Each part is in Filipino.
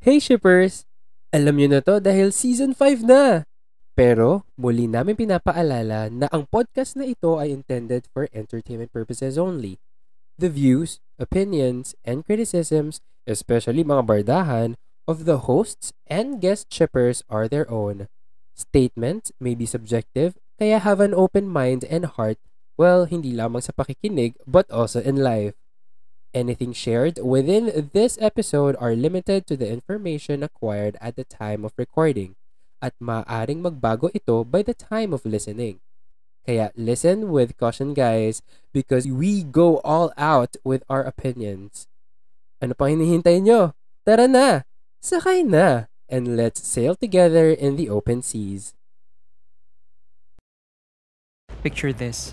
Hey Shippers! Alam nyo na to dahil Season 5 na! Pero muli namin pinapaalala na ang podcast na ito ay intended for entertainment purposes only. The views, opinions, and criticisms, especially mga bardahan, of the hosts and guest shippers are their own. Statements may be subjective, kaya have an open mind and heart, well, hindi lamang sa pakikinig but also in life. Anything shared within this episode are limited to the information acquired at the time of recording at maaaring magbago ito by the time of listening. Kaya listen with caution guys because we go all out with our opinions. Ano pang hinihintay nyo? Tara na! Sakay na! And let's sail together in the open seas. Picture this.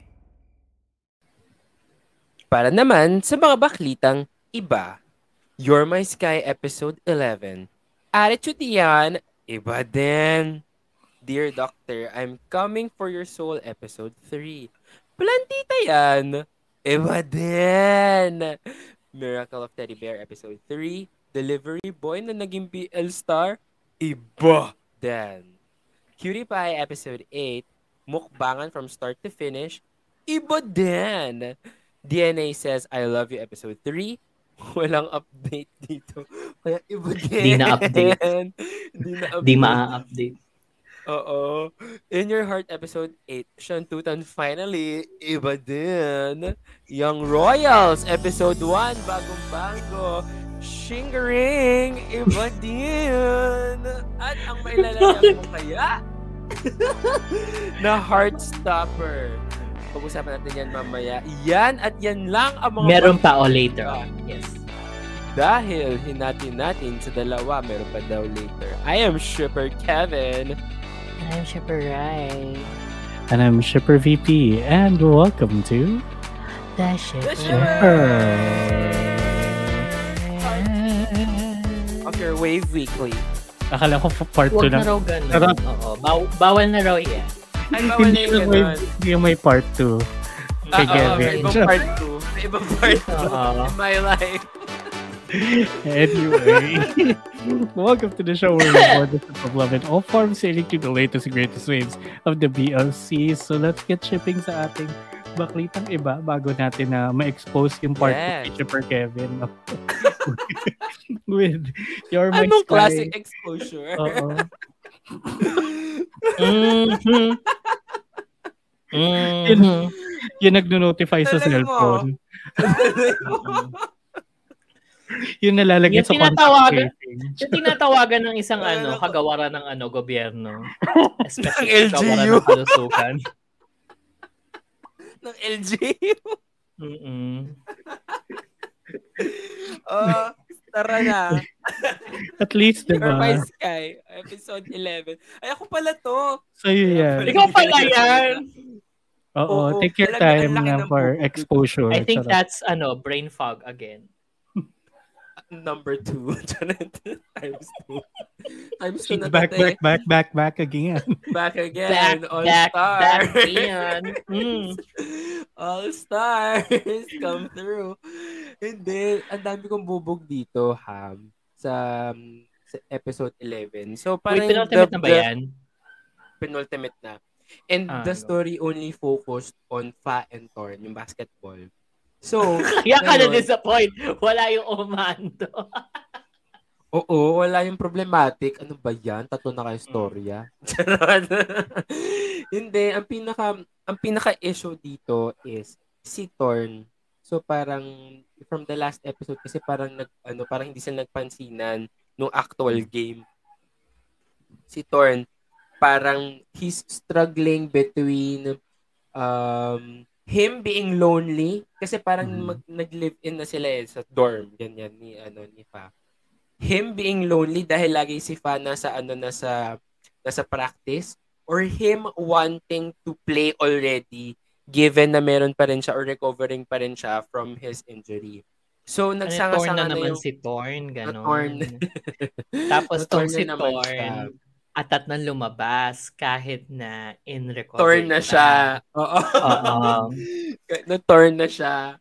Para naman sa mga baklitang iba, You're My Sky Episode 11. Attitude yan, iba din. Dear Doctor, I'm Coming for Your Soul Episode 3. Plantita yan, iba din. Miracle of Teddy Bear Episode 3. Delivery Boy na naging BL star, iba din. Cutie Pie Episode 8. Mukbangan from start to finish, iba din. DNA Says I Love You Episode 3. Walang update dito. Kaya iba din. Di na update. Di ma-update. Oo. In Your Heart Episode 8. Shantutan finally. Iba din. Young Royals Episode 1. Bagong-bago. Shingering. Iba din. At ang mailalagyan mo kaya na Heartstopper. Pag-usapan natin yan mamaya. Yan at yan lang ang mga... Meron pa o later on. Yes. Dahil hinati natin sa dalawa, meron pa daw later. I am Shipper Kevin. And I'm Shipper Rai. And I'm Shipper VP. And welcome to... The Shipper. The Shipper! Of your Wave Weekly. Akala ko part 2 na. Huwag na raw ganun. Oo, bawal na raw yan. Yeah. Ay, hindi na may part 2. Ibang part 2. In my life. Anyway, welcome to the show where we record the stuff of love in all forms sailing to the latest and greatest waves of the BLC. So let's get shipping sa ating baklitang iba bago natin na ma-expose yung part 2 feature per Kevin. With Your My Sky. Anong classic exposure? Oo. Yung nagno-notify sa cellphone. Yung nalalagay sa contact. Yung tinatawagan ng isang kagawaran ng gobyerno. Especially ng kagawaran ng kalusugan. Ng LGU? Tara na. At least, diba? You're My Sky, Episode 11. Ay, ako pala to. Sa'yo yan. Ikaw pala yan. Oo, take your time na for exposure. I think that's, brain fog again. Number 2. I'm still Back again. Back again. All stars come through. Hindi, ang dami kong bubog dito, Ham, sa episode 11. So, parang... Wait, penultimate na ba yan? Penultimate na. And the story only focused on Fa and Thorn, yung basketball. So, kaya ka na-disappoint. Wala yung Omando. Oo, wala yung problematic. Ano ba yan? Tatlo na kayo storya. Hindi, ang pinaka-issue dito is si Thorn. So, parang from the last episode kasi parang hindi sila nagpansinan nung actual game. Si Thorn, parang he's struggling between him being lonely kasi parang nag-live-in na sila sa dorm ganyan ni Fa. him being lonely dahil lagi si Fa nasa ano nasa practice, or him wanting to play already given na meron pa rin siya or recovering pa rin siya from his injury. So nagsanga-sanga na naman yung... si Torn ganun. Torn. Tapos Torn si Torn. Atat nang lumabas kahit na in recovery. Torn na siya. Oo. Na-torn na siya.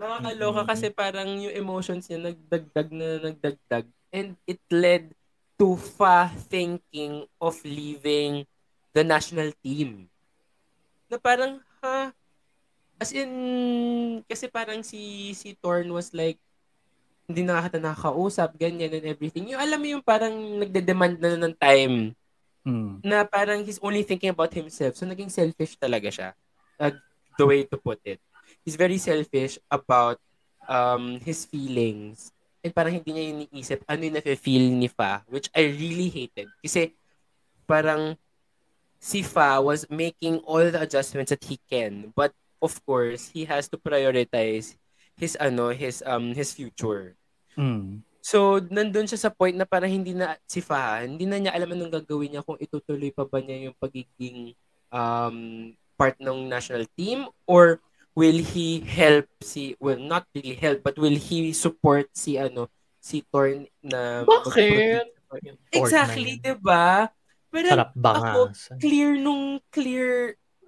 Nakakaloka kasi parang yung emotions niya nagdagdag. And it led to Fa thinking of leaving the national team. Na parang, ha? As in, kasi parang si Torn was like, hindi na nakakausap, ganyan and everything. Yung alam mo yung parang nagde-demand na ng time na parang he's only thinking about himself. So, naging selfish talaga siya. The way to put it. He's very selfish about his feelings. And parang hindi niya iniisip ano yung nafe-feel ni Fa, which I really hated. Kasi parang si Fa was making all the adjustments that he can. But of course, he has to prioritize his future. So nandun siya sa point na parang hindi na si Fa, hindi na niya alam anong gagawin niya, kung itutuloy pa ba niya yung pagiging part ng national team, or will he not really help, but will he support si Torn na bakit? Exactly, 'di ba? Pero ako clear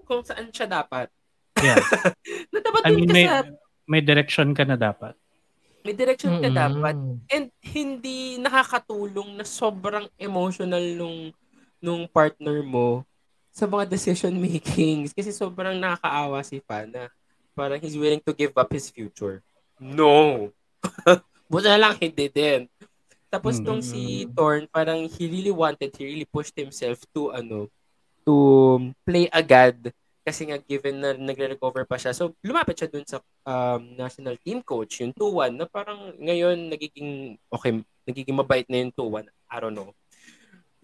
kung saan siya dapat. Yeah. I mean, may direction ka na dapat. May direction ka dapat. And hindi nakakatulong na sobrang emotional nung partner mo sa mga decision makings. Kasi sobrang nakakaawa si Fa na parang he's willing to give up his future. No! Buta na lang, hindi din. Tapos nung si Torn, parang he really pushed himself to play agad. Kasi nga, given na nagre-recover pa siya. So, lumapit siya dun sa national team coach, yung 2-1, na parang ngayon nagiging mabait na yung 2-1. I don't know.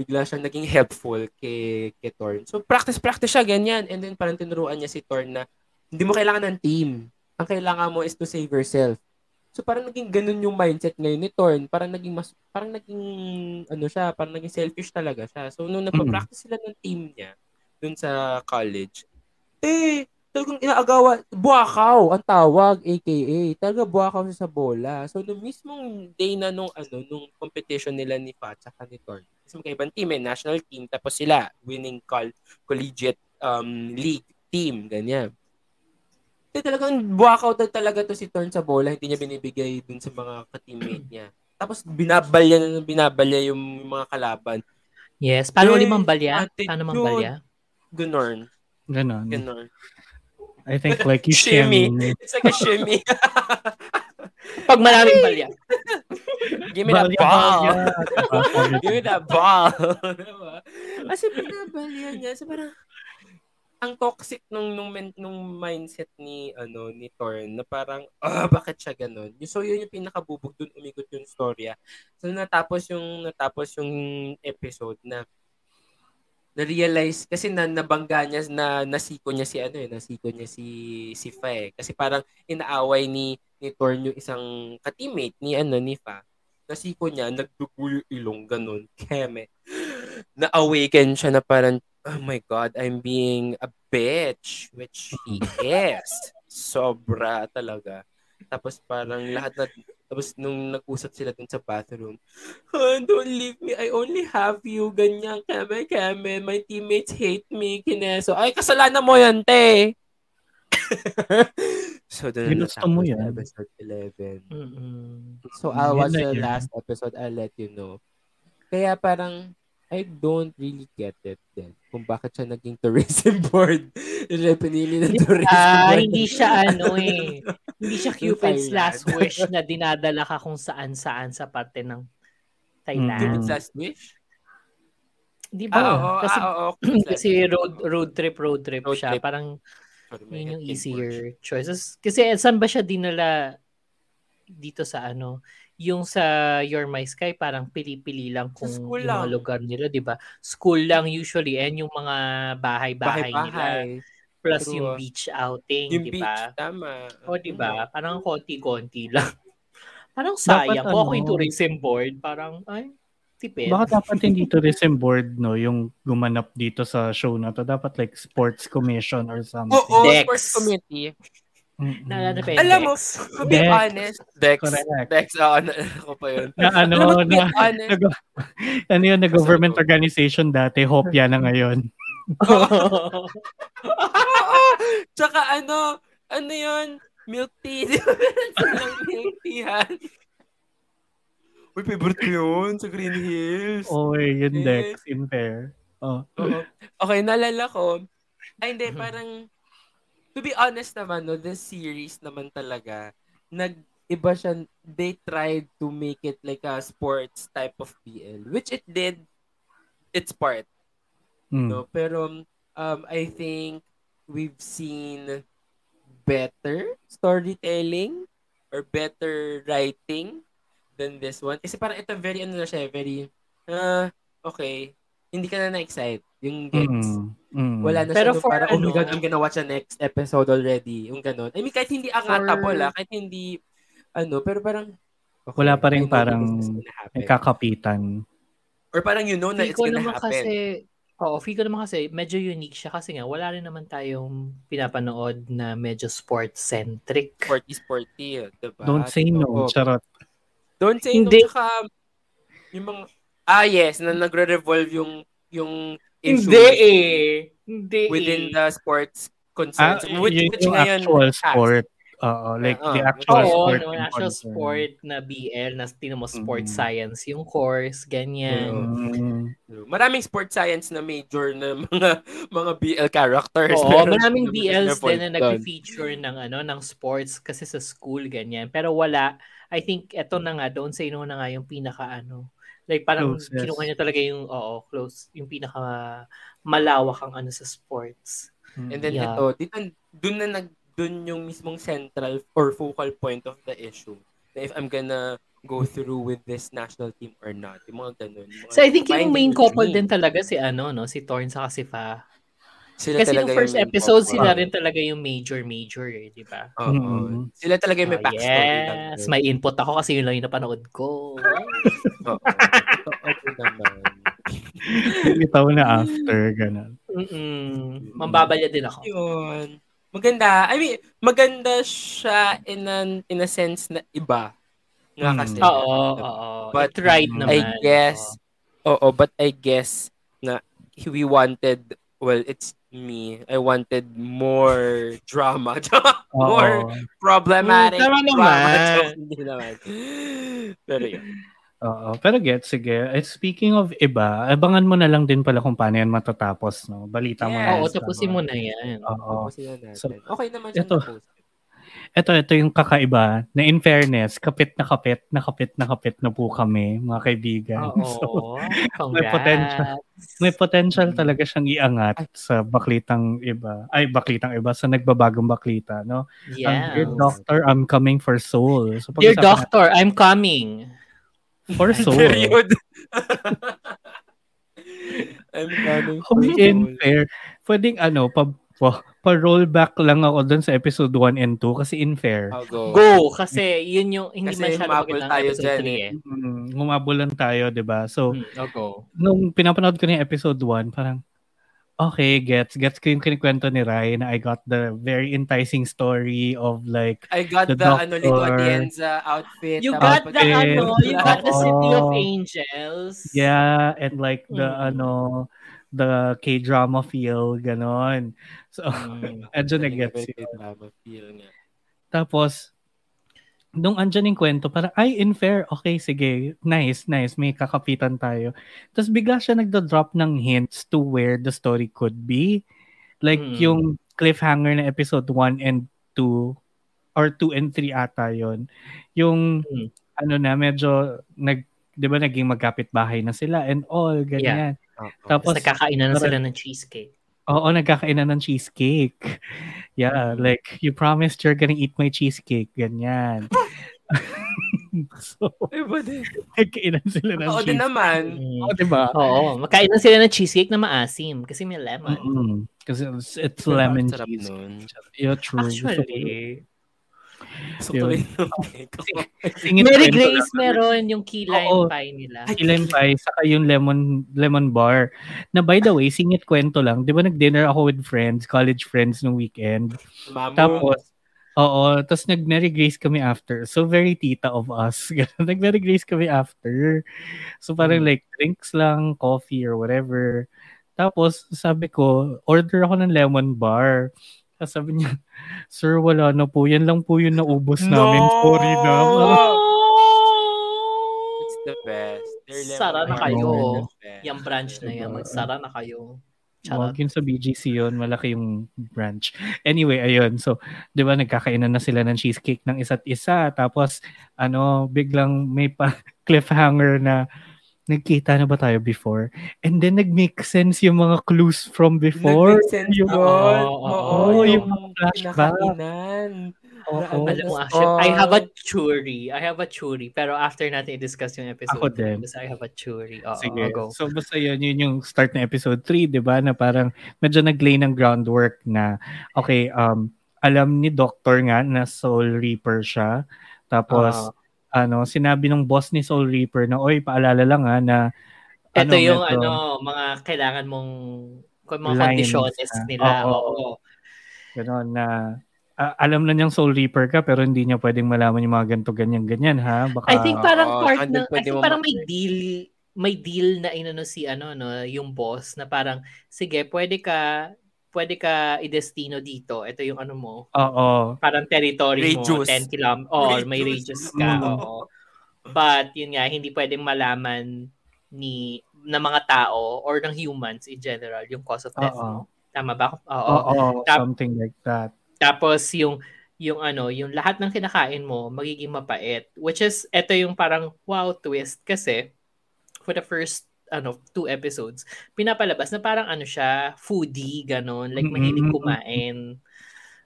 Bigla siyang naging helpful kay Torn. So, practice siya, ganyan. And then, parang tinuruan niya si Torn na hindi mo kailangan ng team. Ang kailangan mo is to save yourself. So, parang naging ganun yung mindset ngayon ni Torn. Parang naging selfish talaga siya. So, nung napapractice sila ng team niya dun sa college, talagang inaagawa, buwakaw ang tawag, aka talaga buwakaw siya sa bola. So no mismong day na nung competition nila ni Fa tsaka ni Torn, kasi magkaibang team, national team, tapos sila winning collegiate league team, ganyan. Talagang buwakaw talaga to si Torn sa bola, hindi niya binibigay dun sa mga ka-teammate niya. Tapos binabalya yung mga kalaban. Yes, paano mambalya? Ganon. I think like you shimmy. It's like a shimmy. Pag maraming balya. Give me that ball. Give me that ball. Diba? Kasi pinabalya niya. So parang, ang toxic nung mindset ni Torn, na parang, bakit siya ganun? So yun yung pinakabubog dun, umikot yung storya. So natapos yung episode na na-realize kasi nabangga niya na nasiko niya si Fa eh. Kasi parang inaaway ni Torn yung isang ka-teammate ni Fa. Nasiko niya, nagdugo yung ilong, ganun, keme. Na-awaken siya na parang, oh my God, I'm being a bitch, which he is. Sobra talaga. Tapos parang tapos nung nag-usap sila dun sa bathroom, oh, don't leave me, I only have you, ganyan, kame, my teammates hate me, kineso, ay, kasalanan mo yan, te! So, dun na episode 11. So, I'll watch the last episode, I'll let you know. Kaya parang, I don't really get it then. Kung bakit siya naging tourism board. Pinili ng tourism board. Hindi siya Hindi siya Cupid's last wish na dinadala ka kung saan-saan sa parte ng Thailand. Cupid's last wish? Di ba? Kasi road trip siya. Trip. Parang yun yung easier choices. Kasi saan ba siya dinala dito sa yung sa You're My Sky, parang pili-pili lang kung yung mga lugar nila, di ba? School lang usually, and yung mga bahay-bahay nila. Plus true. Yung beach outing, di ba? Yung beach, tama. O, di ba? Parang konti-konti lang. Parang sayang. Kung ano, ako yung tourism board, parang, ay, tipid. Baka dapat hindi tourism board, no, yung gumanap dito sa show na to. Dapat like sports commission or something. Oo, Dex. Sports committee. Mm-hmm. Alam mo, to be Dex. Honest, Dex. Correct. Dex, ako pa yun. Ano yun, na government organization dati, hope yan na ngayon. Oo. Tsaka ano yun, milk tea. Silang milk teahan. Uy, favorite ko yun sa Green Hills. Uy, yun Dex, in fair. Oh. Okay, nalala ko. Ay, hindi, parang, to be honest naman, no, this series naman talaga, nag-iba siya, they tried to make it like a sports type of BL, which it did its part. No, pero I think we've seen better storytelling or better writing than this one. Kasi parang ito very, okay, hindi ka na na-excite. Yung gets. Wala na siya. Pero no, parang, oh my God, I'm gonna watch the next episode already. Yung ganon. I mean, kahit hindi akatable, kahit hindi, pero parang, okay, wala pa rin parang may kakapitan. Or parang na it's gonna happen. Feel ko naman kasi medyo unique siya kasi nga wala rin naman tayong pinapanood na medyo sport-centric. Sporty, diba? Don't say no, charot. Don't say hindi. No, tsaka yung mga, yes, na nagre-revolve yung issue. Hindi. Within the sports concerns. Which yung ngayon, actual sport. The actual sport. Oo, yung actual sport na BL, na tinamo sports science yung course, ganyan. Maraming sports science na major na mga BL characters. Oo, maraming BLs din na nag-feature ng sports kasi sa school, ganyan. Pero wala, I think eto na nga, don't say no na nga yung pinaka. Like parang kinuha niya talaga yung, close, yung pinaka malawak ang sa sports. And then doon yung mismong central or focal point of the issue. Na if I'm gonna go through with this national team or not. Yung mga ganun. So I think yung main couple din talaga si si Thorn sa si Fa. Sila kasi yung first episode, sila rin talaga yung major, di ba? Oo. Sila talaga yung may backstory. Yes, may input ako kasi yun lang yung napanood ko. Oo naman. Ito na after, ganun. Mambabalya din ako. Yun. Maganda. I mean, maganda siya in a sense na iba. Nga kasi. But right naman. I guess, but I guess na we wanted, well, it's me. I wanted more drama. More problematic drama. Pero yun. Pero sige. Speaking of iba, abangan mo na lang din pala kung paano yan matatapos, no? Balita mo na. Oo, tapusin mo na yan. So, okay naman siya na-post. Ito yung kakaiba na in fairness, kapit na po kami, mga kaibigan. So, may potential talaga siyang iangat sa baklitang iba, sa nagbabagong baklita, no? Yeah. Dear Doctor, I'm Coming for Soul. So, Dear Doctor, I'm Coming. For soul. I'm coming for soul. In fair, pwedeng pa-rollback lang ako dun sa episode 1 and 2 kasi in fair. Go! Kasi yun yung hindi masyado magandang episode 3 eh. Umabulan tayo, diba? So, nung pinapanood ko na yung episode 1, parang, okay, gets ko yung kinikwento ni Rai na I got the very enticing story of like I got the Lito Atienza outfit. You got the the City of Angels. Yeah, and like the the K-drama feel ganon. So andyan gets it. Tapos nung andyan yung kwento para ay in fair, okay, sige, nice, may kakapitan tayo. Tapos bigla siya nagda-drop ng hints to where the story could be. Like yung cliffhanger na episode 1 and 2 or 2 and 3 ata yun. Yung medyo naging magkapit-bahay na sila and all, ganyan. Yeah. Tapos nagkakainan na sila ng cheesecake. Oo, nagkakainan ng cheesecake. Yeah, like, you promised you're gonna eat my cheesecake. Ganyan. So, nagkainan sila ng cheesecake. Oo, din naman. Oo, diba? Oo, magkainan sila ng cheesecake na maasim kasi may lemon. Kasi it's lemon cheesecake. You're true. Actually, So, tuloy na Mary Grace meron yung key lime pie nila. Key lime pie, saka yung lemon bar. Na by the way, singit kwento lang. Di ba nag-dinner ako with friends, college friends nung weekend. Mamo. Tapos nag-Mary Grace kami after. So, very tita of us. Nag-Mary Grace kami after. So, parang like drinks lang, coffee or whatever. Tapos, sabi ko, order ako ng lemon bar. Tapos sabi niya, sir, wala na po. Yan lang po yung naubos namin. Sorry na. It's the best. Sara na kayo. Yung branch na yan. Magsara na kayo. Huwag yun sa BGC yun. Malaki yung branch. Anyway, ayun. So, di ba, nagkakainan na sila ng cheesecake ng isa't isa. Tapos, biglang may pa cliffhanger na nagkita na ba tayo before? And then, nag-make sense yung mga clues from before. Nag-make sense yun. Oo, yung mga flashback. I have a theory. Pero after natin i-discuss yung episode. Ako din. I have a theory. Sige. So, basta yun yung start na episode 3, di ba? Na parang medyo nag-lay ng groundwork na, okay, alam ni Doctor nga na Soul Reaper siya. Tapos, sinabi ng boss ni Soul Reaper na, oy, paalala lang ha, na ito yung mga kailangan mong mga conditions nila. Oo. Ganoon na alam na niyang Soul Reaper ka pero hindi niya pwedeng malaman yung mga ganito, ganyan-ganyan ha. Baka, I think parang part na, I think parang may deal na si yung boss na parang, sige, pwede ka i-destino dito. Ito yung mo. Oo. Parang territory mo. 10 km. Oh, may radius ka. Oo. But, yun nga, hindi pwedeng malaman ng mga tao or ng humans in general yung cause of death. Uh-oh. Tama ba? Oo. Something like that. Tapos, yung lahat ng kinakain mo magiging mapait. Which is, ito yung parang wow twist kasi for the first 2 episodes, pinapalabas na parang siya, foodie, ganon. Like, mahilig kumain.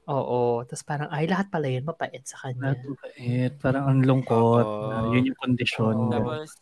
Oo. Tapos parang, lahat pala yun, mapait sa kanya. Mapait. Parang ang lungkot. Yun yung kondisyon. Tapos,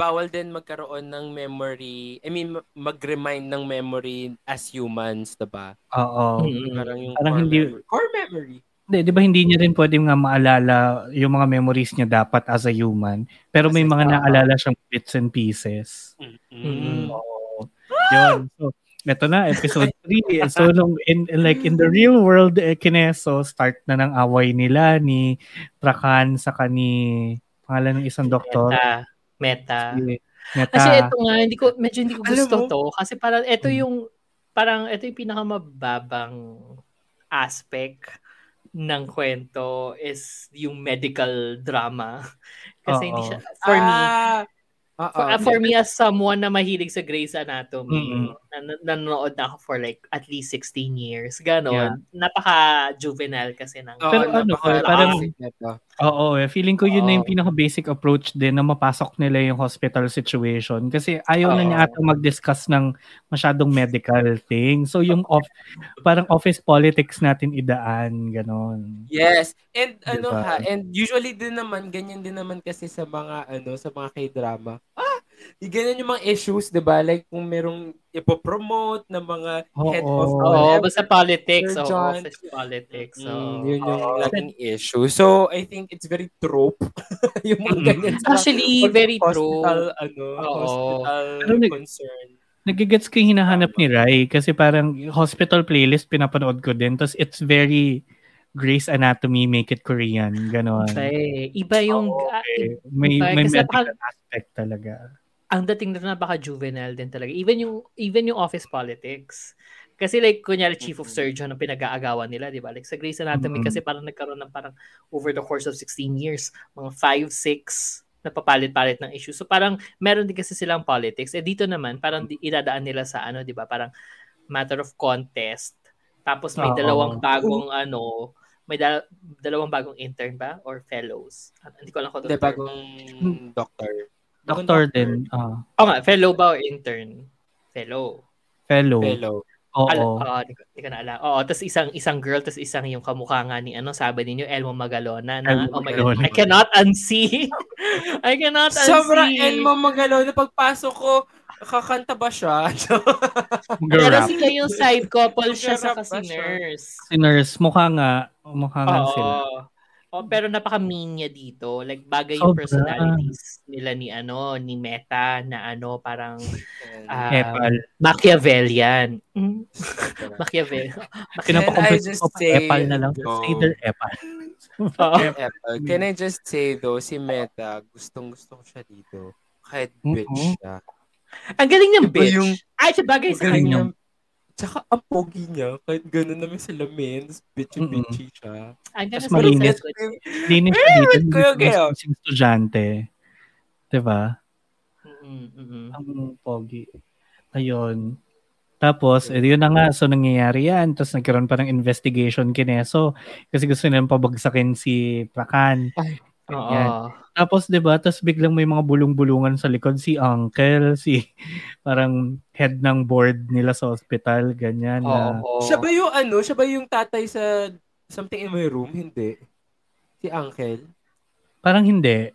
bawal din magkaroon ng memory. I mean, mag-remind ng memory as humans, diba? Oo. Parang yung parang core memory. Hindi, di ba hindi niya rin pwedeng nga maalala yung mga memories niya dapat as a human? Pero may mga naalala siyang bits and pieces. Mm-hmm. Oo. Yun. So, eto na, episode 3. So, in the real world, Kineso, start na ng away nila ni Prakan sa pangalan ng isang doktor. Meta. Kasi eto nga, medyo hindi ko gusto to. Kasi parang ito yung pinakamababang aspect ng kwento is yung medical drama. Kasi hindi siya, for me as someone na mahilig sa Grey's Anatomy, nanonood ako for like at least 16 years. Ganon. Yeah. Napaka-juvenile kasi ng... Pero feeling ko yun na yung pinaka-basic approach din na mapasok nila yung hospital situation. Kasi ayaw na niya ata mag-discuss ng masyadong medical thing. So yung parang office politics natin idaan. Ganon. Yes. And and usually din naman, ganyan din naman kasi sa mga, sa mga K-drama. Ganyan yung mga issues, diba? Like kung merong ipopromote na mga head of basta politics. Office politics. Yun yung laging issue. So, I think it's very trope. Yung mga ganyan. Actually, very trope. Hospital concern. Nagigets ko yung hinahanap ni Rai kasi parang Hospital Playlist pinapanood ko din. Tapos it's very Grey's Anatomy, make it Korean. Ganon. Okay. Iba yung... Okay. May medical aspect talaga. Ang dating na baka juvenile din talaga. Even yung office politics. Kasi like, kunyari, chief of surgeon ang pinag-aagawan nila, di ba? Like, sa Grey's Anatomy kasi parang nagkaroon ng parang over the course of 16 years, mga 5-6 na papalit-palit ng issue. So parang meron din kasi silang politics. Eh dito naman, parang idadaan nila sa di ba? Parang matter of contest. Tapos may dalawang bagong dalawang bagong intern ba? Or fellows. Hindi ko alam kung bagong doctor. Doctor din. Fellow ba or intern? Fellow. Oo. Hindi ko na alam. Oo, tapos isang girl, tapos isang yung kamukha nga ni sabi ninyo, Elmo Magalona. Oh my God, I cannot unsee. I cannot unsee. Sobrang Elmo Magalona. Pagpasok ko, kakanta ba siya? Pero sila yung side couple siya sa kasi nurse. Si nurse, mukha nga sila. Oh, pero napaka-mean niya dito. Like bagay yung personalities nila ni ano, ni Meta na ano parang Machiavellian. Machiavellian. Can I just say Epal na lang. Either Epal. Can I just say though, si Meta, gustong-gusto ko siya dito. Kahit bitch siya. Ang galing niyang bitch. Yung, ay, sabagay sa kanya. Tsaka ang pogi niya, kahit gano'n namin sa lamin, tapos bitchy-bitchy siya. Tapos malinis. Linis siya dito. Yung gusto estudyante. Diba? Ang pogi. Ayun. Tapos, yun na nga. So, nangyayari yan. Tapos, nagkaroon pa ng investigation kineso. Kasi gusto nilang pabagsakin si Prakan. Ay. Oo. Tapos, diba, tapos biglang may mga bulong-bulungan sa likod. Si uncle, si parang head ng board nila sa hospital, ganyan. Siya ba yung ano? Siya ba yung tatay sa Something in My Room? Hindi. Si uncle? Parang hindi.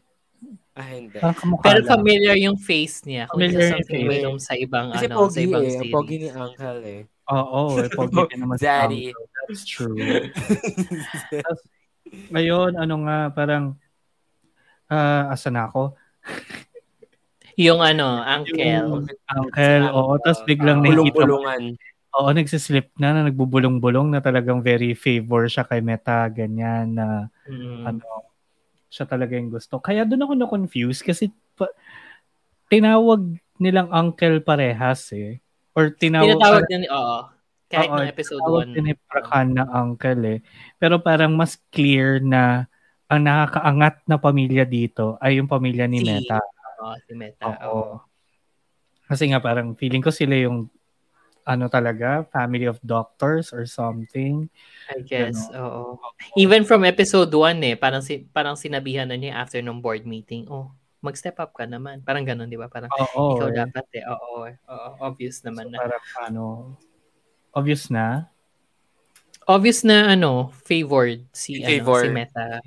Ah, hindi. Pero familiar yung face niya. Familiar yung face. Room sa ibang, kasi ano, sa ibang series. Kasi pogi ni uncle eh. Oo, pogi ka naman sa uncle. That's true. Tapos, ngayon, ano nga, parang asan ako? Yung ano, uncle. Uncle, oo. Tapos biglang nakikita. Bulong-bulungan. Oo, nagsislip na, na nagbubulong-bulong na talagang very favor siya kay Meta, ganyan na ano, siya talaga yung gusto. Kaya doon ako na-confuse kasi tinawag nilang uncle parehas eh. Or tinawag niya, oo. Kahit ng episode 1. Tiniprakan na uncle eh. Pero parang mas clear na ang nakakaangat na pamilya dito ay yung pamilya ni Meta. Oo, si Meta. Oo. Kasi nga parang feeling ko sila yung ano talaga, family of doctors or something. I guess, oo. Even from episode 1 eh, parang sinabihan na niya after ng board meeting, oh, mag-step up ka naman. Parang ganun, di ba? Parang ikaw dapat eh. Oo, obvious naman na. Parang ano, obvious na? Obvious na ano, favored si Meta,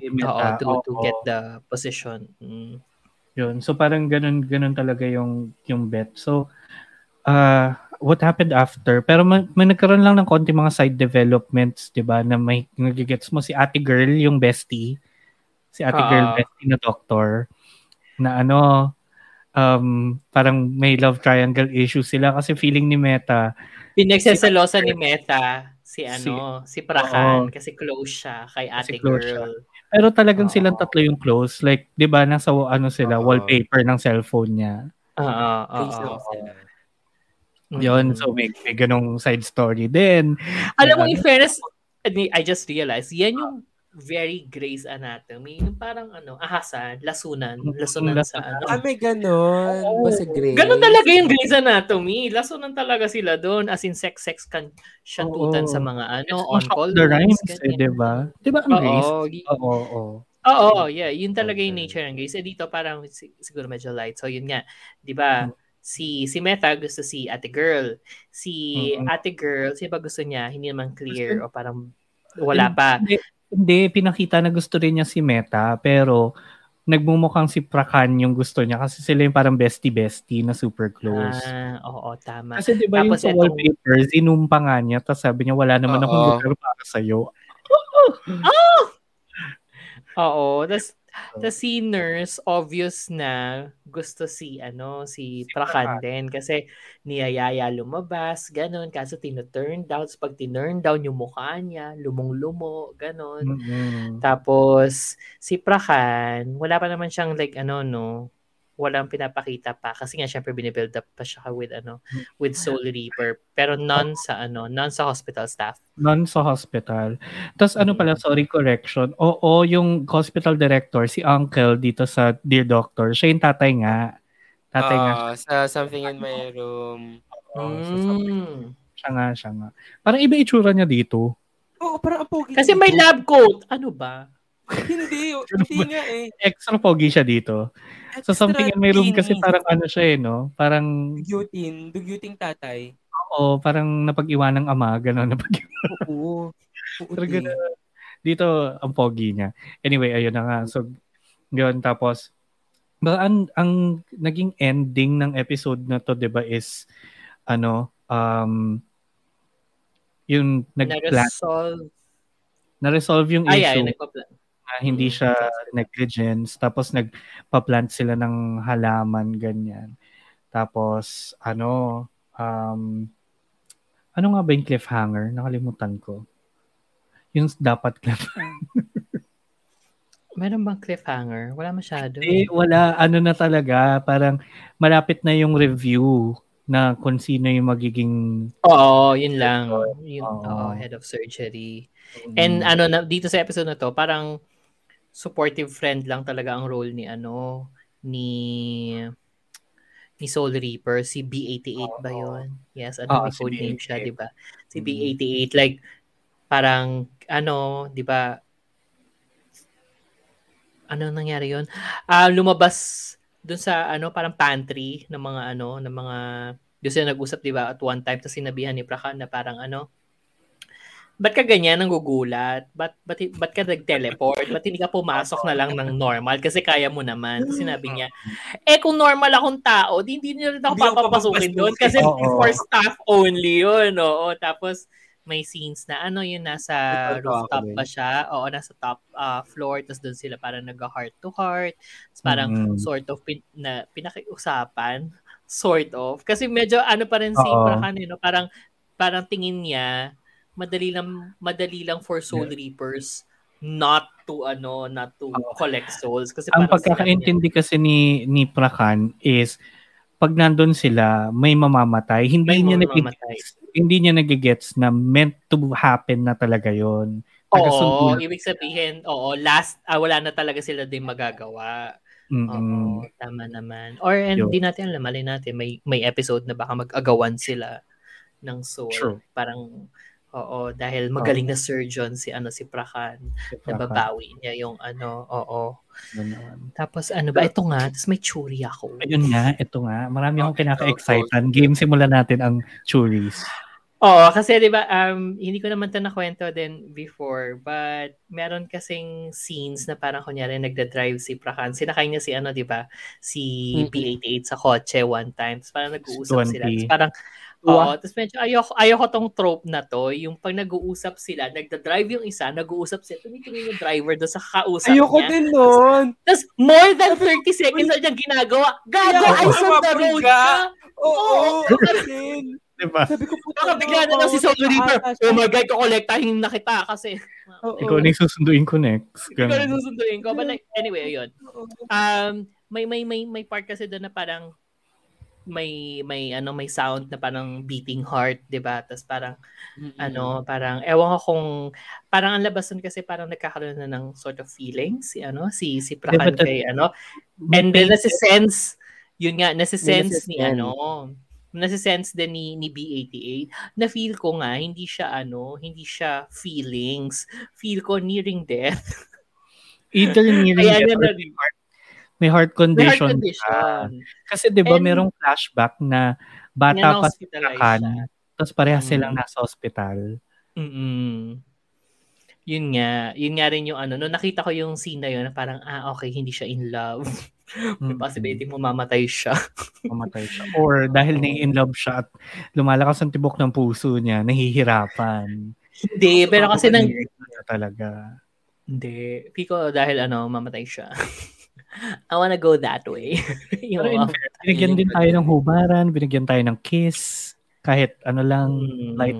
to get the position. Mm. Yun. So parang ganun talaga yung bet. So what happened after? Pero may nagkaroon lang ng konti mga side developments, 'di ba? Na may nagigets mo si Ate Girl, yung bestie. Si Ate Girl bestie na doctor na ano parang may love triangle issue sila kasi feeling ni Meta. Pinagsasalosa ni Meta. Si Prakan kasi close siya kay Ate Girl. Siya. Pero talagang silang tatlo yung close. Like, di ba, nasa ano sila, wallpaper ng cellphone niya. Yun, so may ganong side story din. Alam mo, in fairness, I just realized, yan yung very Grey's Anatomy. Yung parang ano, ahasan, lasunan sa ano. May ganon. Basta Grey's. Ganon talaga yung Grey's Anatomy. Lasunan talaga sila doon. As in, sex kan shantutan sa mga ano, on-call. The rhymes, diba? Diba ang Grey's? Oo, yeah. Yun talaga yung nature ng Grey's. Dito parang siguro medyo light. So, yun nga. Diba? Si Meta gusto si Ate Girl. Si Ate Girl, sino ba gusto niya? Hindi naman clear o parang wala pa. Hindi, pinakita na gusto rin niya si Meta, pero nagmumukhang si Prakan yung gusto niya kasi sila yung parang bestie-bestie na super close. Oo, tama. Kasi diba tapos yung wallpaper, sinumpa nga niya, tapos sabi niya, wala naman akong lugar para sa'yo. Oo, tapos si nurse, obvious na gusto si Prakan din kasi niyayaya lumabas, ganun. Kaso tina-turn down. So pag tina-turn down yung mukha niya, lumong-lumo, ganun. Tapos si Prakan, wala pa naman siyang like ano, no? Walang pinapakita pa. Kasi nga syempre binibuild up pa siya with Soul Reaper. Pero none sa hospital staff. None sa hospital. Tapos ano pala, sorry, correction. Oo, yung hospital director, si uncle dito sa Dear Doctor, siya yung tatay nga. Tatay nga. Sa Something in My Room. Siya nga. Parang iba itsura niya dito. Oo, parang pogi. Kasi may lab coat. Ano ba? Hindi nga eh. Extra pogi siya dito. So Something in My Room kasi parang ano siya eh, no? Parang... Dugyutin tatay. Oo, parang napag-iwan ng ama, gano'n. Oo. Dito, ang pogi niya. Anyway, ayun na nga. So, yun, tapos, ang naging ending ng episode na to, diba, is, yung nag-plan. Na-resolve yung issue. hindi siya negligence. Tapos nagpa-plant sila ng halaman, ganyan. Tapos, ano nga ba yung cliffhanger? Nakalimutan ko. Yung dapat cliffhanger. Meron bang cliffhanger? Wala masyado. Hindi, wala. Ano na talaga. Parang malapit na yung review na kung sino yung magiging... Oo, yun lang. Yung head of surgery. Mm-hmm. And dito sa episode na to, parang supportive friend lang talaga ang role ni ni Soul Reaper. Si B88 ba yun? Yes, may code name siya, di ba? Si B88. Like, parang, di ba... Ano nangyari yun? Lumabas dun sa parang pantry ng mga doon sila nag-usap, di ba? At one time, tapos sinabihan ni Prakan na parang ba't ka ganyan, nanggugulat? Ba't ka nag-teleport? Ba't hindi ka pumasok na lang ng normal? Kasi kaya mo naman. Tapos sinabi niya, kung normal akong tao, hindi nila ako papapasukin doon kasi for staff only yun. Oo. Tapos, may scenes na yun, nasa rooftop ba siya? Oo, nasa top floor. Tapos doon sila parang nag-heart to heart. Tapos parang sort of pinakiusapan. Sort of. Kasi medyo pa rin si Prakan, parang tingin niya, madali lang for soul reapers not to collect souls. Kasi ang pagkakaintindi kasi ni Prakan is, pag nandun sila, may mamamatay. Hindi niya nagigets na meant to happen na talaga yun. Oo, ibig sabihin, wala na talaga sila din magagawa. Mm-hmm. Oo, tama naman. Or, hindi natin alam, malay natin, may episode na baka mag-agawan sila ng soul. True. Parang, dahil magaling na surgeon si Prakan. Nababawi niya yung Tapos ba? Ito nga. Tapos may churi ako. Ayun nga. Ito nga. Marami akong kinaka-excited. Game, simulan natin ang churis. Oo. Kasi diba, hindi ko naman ito nakwento din before. But meron kasing scenes na parang kunyari nagda-drive si Prakan. Sinakay niya si diba? Si P88 sa kotse one time. Tapos parang nag-uusap sila. Tapos parang tapos medyo ayoko tong trope na to, yung pag nag-uusap sila, nagda-drive yung isa, nag-uusap sila, tumitingin yung driver doon sa kausap niya. Ayoko din nun. Tapos more than 30 seconds na niyang ginagawa. Gago, I saw the road ka. Oo. Diba? Sabi ko po. Nakabigla na lang si Soul Reaper. Oh my God, kukolektahin na kita kasi. Ikaw na yung susunduin ko next. Ikaw na yung susunduin ko. But anyway, ayun. May part kasi doon na parang may sound na parang beating heart, 'di ba? Tas parang parang ewan ko kung parang ang labasan kasi parang nagkakaroon na ng sort of feelings si Prakan kay and then nasi-sense din ni B88 na feel ko nga hindi siya feelings, feel ko nearing death. Either nearing death or may heart condition. Kasi 'di ba merong flashback na bata pa si Prakan, tapos parehas silang nasa ospital. Mm-mm. Yun nga rin yung no nakita ko yung scene na yun na parang okay, hindi siya in love. May possibility mamamatay siya. Or dahil in love siya at lumalakas ang tibok ng puso niya, nahihirapan. Hindi, pero kasi talaga. Hindi, Pico dahil mamatay siya. I wanna go that way. Binigyan din tayo ng hubaran, binigyan tayo ng kiss, kahit light lang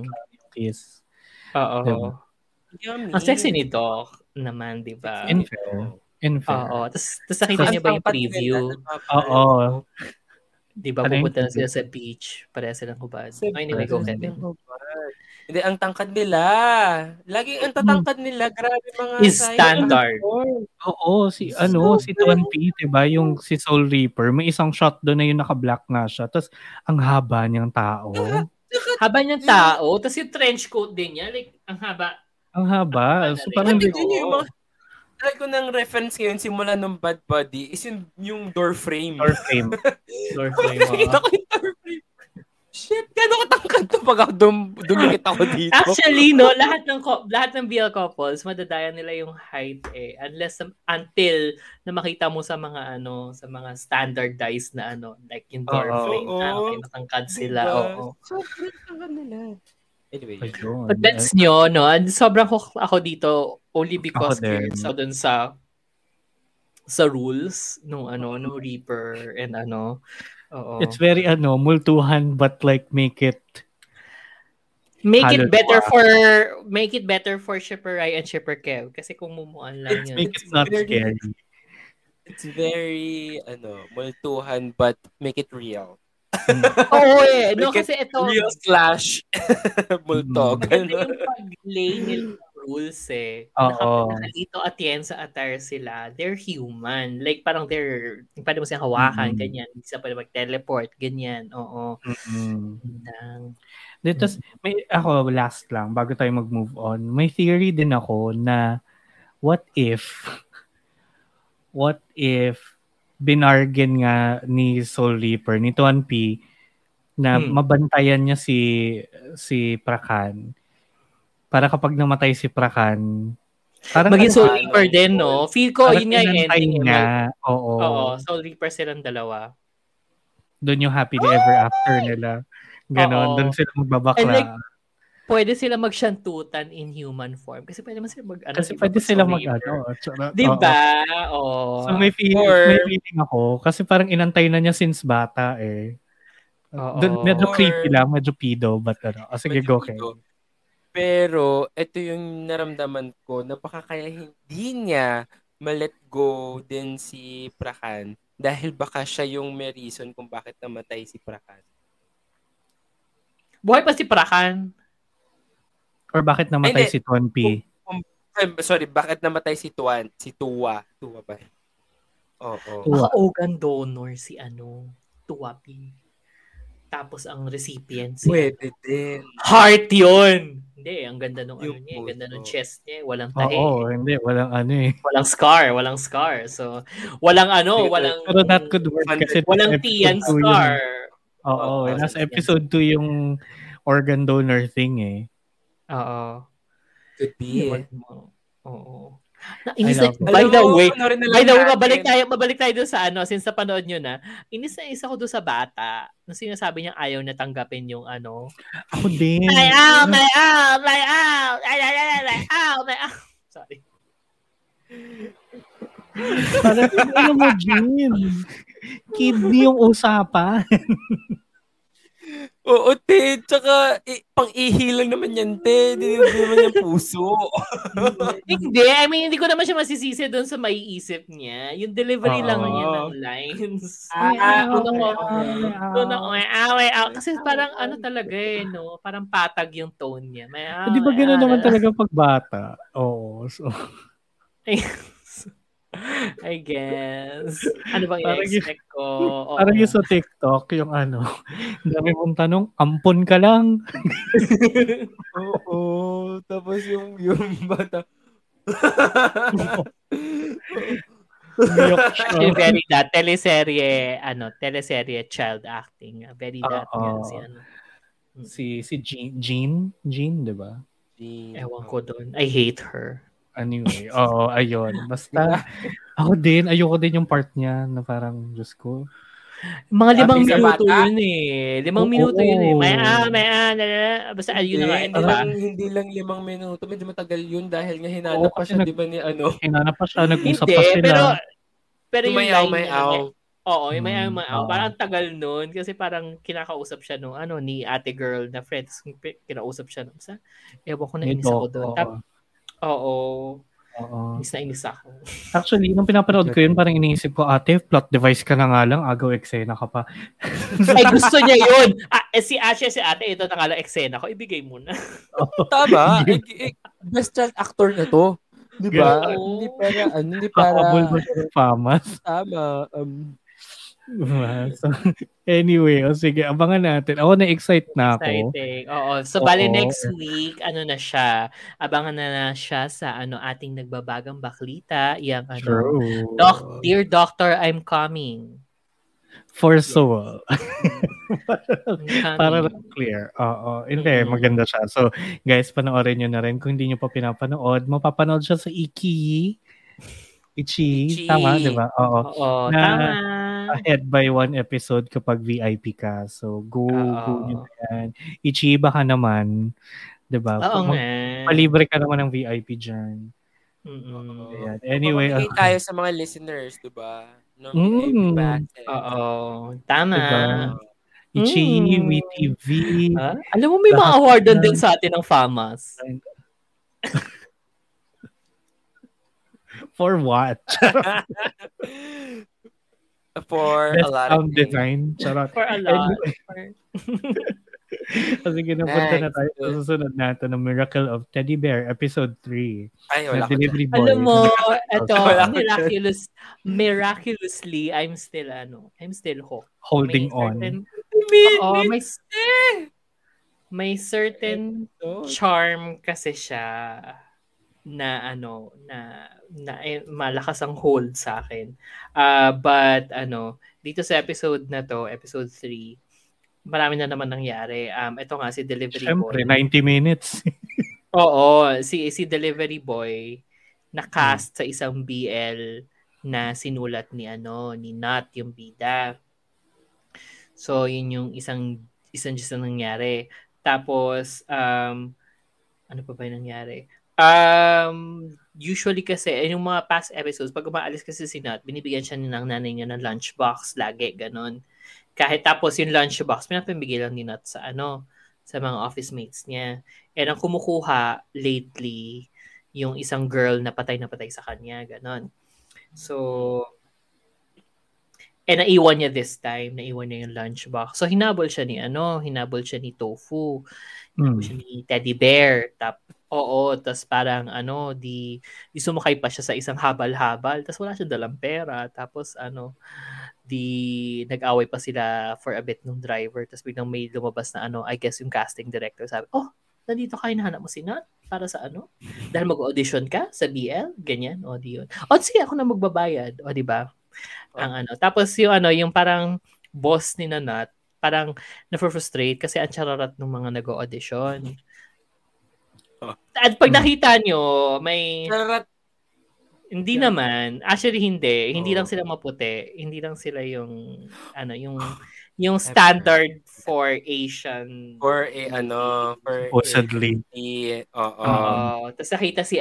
yung kiss. Oo. Ang sexy nito naman, di ba? In fair. Oo. Tapos nakita niyo ba yung preview? Oo. Di ba pupunta na sila sa beach? Pareha silang hubaran. Anyway, go Kevin. Hindi, ang tangkad nila. Lagi ang tatangkad nila. Grabe mga is standard. Oo, si Tuan P, diba? Yung si Soul Reaper, may isang shot doon na yung naka-black nga siya. Tapos, ang haba niyang tao. Tapos yung trench coat din niya. Like, ang haba. So, parang talaga ko ng reference ngayon simula ng Bad Buddy is yung door frame. Nakita ko yung door frame. Shit, gano'n katangkad to pag dumikit ako dito. Actually, lahat ng BL couples, madadaya nila yung height until na makita mo sa mga sa mga standardized na like yung door frame na matangkad sila. Oo. So, nila. Anyway. Condense nyo, no? Sobrang hook ako dito only because sa dun sa rules no ano no Reaper and ano. Oo. It's very ano multuhan but like make it better for Shipper Rai and Shipper Kev kasi kung mumuan lang yun. Make it not scary. It's very ano multuhan but make it real. Oo eh. No, kasi ito real/multog. Ito yung pag-lay nila rules eh. Nakakalito at yan sa attire sila. They're human. Like parang they're pwede mo siyang hawakan. Ganyan. Hindi siya pwede mag-teleport. Ganyan. Oo. Dito, ako last lang bago tayo mag-move on. May theory din ako na what if binargin nga ni Soul Reaper ni 1P na mabantayan niya si Prakan para kapag namatay si Prakan maging Soul Reaper din no? Feel ko yun nga yung ending niya. Oo. Soul Reaper silang dalawa doon yung happily ever after nila ganon doon sila magbabakla like, pwede sila magsyantutan in human form. Kasi pwede man sila mag-ano. Kasi pwede sila mag-ano. Diba? Oo. So may feeling ako. Kasi parang inantay na niya since bata eh. Medyo creepy lang. Medyo pedo. But ano. Oh, sige, go okay. Pero ito yung naramdaman ko na baka kaya hindi niya ma-let go din si Prakan. Dahil baka siya yung may reason kung bakit namatay si Prakan. Buhay pa si Prakan? Or bakit namatay si Tuan P? Sorry, bakit namatay si Tuan? Si Tuwa. Tuwa ba? Oo. Organ donor si ano? Tuwa P. Tapos ang recipient si... Pwede din. Heart yun! Hindi, ang ganda nung ano niya. Ang ganda nung chest niya. Walang tahi. Oo, hindi. Walang ano eh. Walang scar. So, walang ano. Walang... Pero that could work kasi... Walang Tian scar. Oo. Nasa episode 2 yung organ donor thing eh. Oo. Could be. Oo. Inis na, by the way, mabalik tayo doon sa ano, since napanood nyo na, inis na isa ko doon sa bata, na sinasabi niyang ayaw na tanggapin yung ano. Ako din. My out. Sorry. Parang ano mo, Jim? Kidney yung usapan. Oo, te. Tsaka, pang-ihi lang naman yan, te. Hindi naman yung puso. Hindi. I mean, hindi ko naman siya masisisi doon sa maiisip niya. Yung delivery lang niya ng lines. Doon ako. Kasi parang ano talaga eh, no? Parang patag yung tone niya. Di ba gano'n naman talaga pagbata? Oo. So. I guess. Ano bang i-expect ko? Okay. Parang yung sa TikTok, yung ano, dami mong tanong, ampon ka lang. Oo. Tapos yung bata. Very that. Teleserye child acting. Very that. Si Jean, di ba? Ewan ko doon. I hate her. Anyway, ayun. Basta, ako din, ayoko din yung part niya na parang, Diyos ko. Mga 5 minuto yun eh. 5 minuto yun eh. Basta, ayun na nga. Hindi lang 5 minuto. Medyo matagal yun dahil nga hinanap pa siya, di ba ni ano? Hinanap pa siya, nag-usap pa sila. Pero yung mayaw. Oo, yung mayaw. Parang tagal nun kasi parang kinakausap siya nung ano, ni ate girl na friends. Kinakausap siya nung sa, ewan ko na inis ako doon. Oo. Inis ako. Actually, nung pinapanood ko yun, parang iniisip ko, ate, plot device ka na nga lang, agaw eksena ka pa. Ay, gusto niya yun. Si Asha, si ate, ito na nga lang eksena ko, ibigay mo na. Tama. Best child actor na to. Di ba? Hindi para. Kapabol ba siya FAMAS? Tama. So, anyway, sige, abangan natin. Ako na-excite na ako. Exciting. Oo. So, bali next week, ano na siya, abangan na siya sa ano ating nagbabagang baklita, yung ano, Dear Doctor, I'm Coming. For soul. Para clear. Oo. Hindi, maganda siya. So, guys, panoorin nyo na rin. Kung hindi nyo pa pinapanood, mapapanood siya sa iQiyi. Tama, di ba? Oo, tama. Ahead by 1 episode kapag VIP ka. So, go nyo na yan. Ichi, baka naman Diba? Oo nga. Palibre ka naman ng VIP dyan. Mm-hmm. Anyway. Pumagay tayo sa mga listeners, diba? No, Oo. Tama. Diba? iQiyi, WeTV. Huh? Alam mo, may mga awardan din sa atin ng FAMAS. For what? For a lot of design. Charot. For a lot. Kasi ginapunta na tayo sa susunod natin ng Miracle of Teddy Bear Episode 3. Ay, wala ko dyan. Alam mo, ito, miraculously, I'm still hooked. Holding on. May certain charm kasi siya na malakas ang hold sa akin. But dito sa episode na to, episode 3, marami na naman nangyari. Ito nga, si Delivery Boy. Siyempre, 90 minutes. Oo, si Delivery Boy na-cast sa isang BL na sinulat ni Nat, yung bida. So, yun yung isang nangyari. Tapos, ano pa ba yung nangyari? Usually kasi, yung mga past episodes, pag umaalis kasi si Nat, binibigyan siya ng nanay niya ng lunchbox, lagi, ganun. Kahit tapos yung lunchbox, pinapambigilan ni Nat sa mga office mates niya. And ang kumukuha lately, yung isang girl na patay sa kanya, ganon. So, and naiwan niya this time, naiwan niya yung lunchbox. So, hinabol siya ni Tofu, hinabol siya ni Teddy Bear. Tapos parang sumakay pa siya sa isang habal-habal, tapos wala siya dalang pera, tapos nag-away pa sila for a bit nung driver, tapos biglang may lumabas na I guess yung casting director sabi, nandito kayo, nahanap mo si Nat para sa dahil mag-audition ka sa BL, ganyan, sige, ako na magbabayad, diba? Tapos yung parang boss ni Nat, parang na-frustrate kasi ang chararat ng mga nag-audition. At pag nakita nyo, may... Hindi naman. Actually, hindi. Hindi lang sila maputi. Hindi lang sila yung... Yung standard for Asian... Supposedly. Tapos nakita si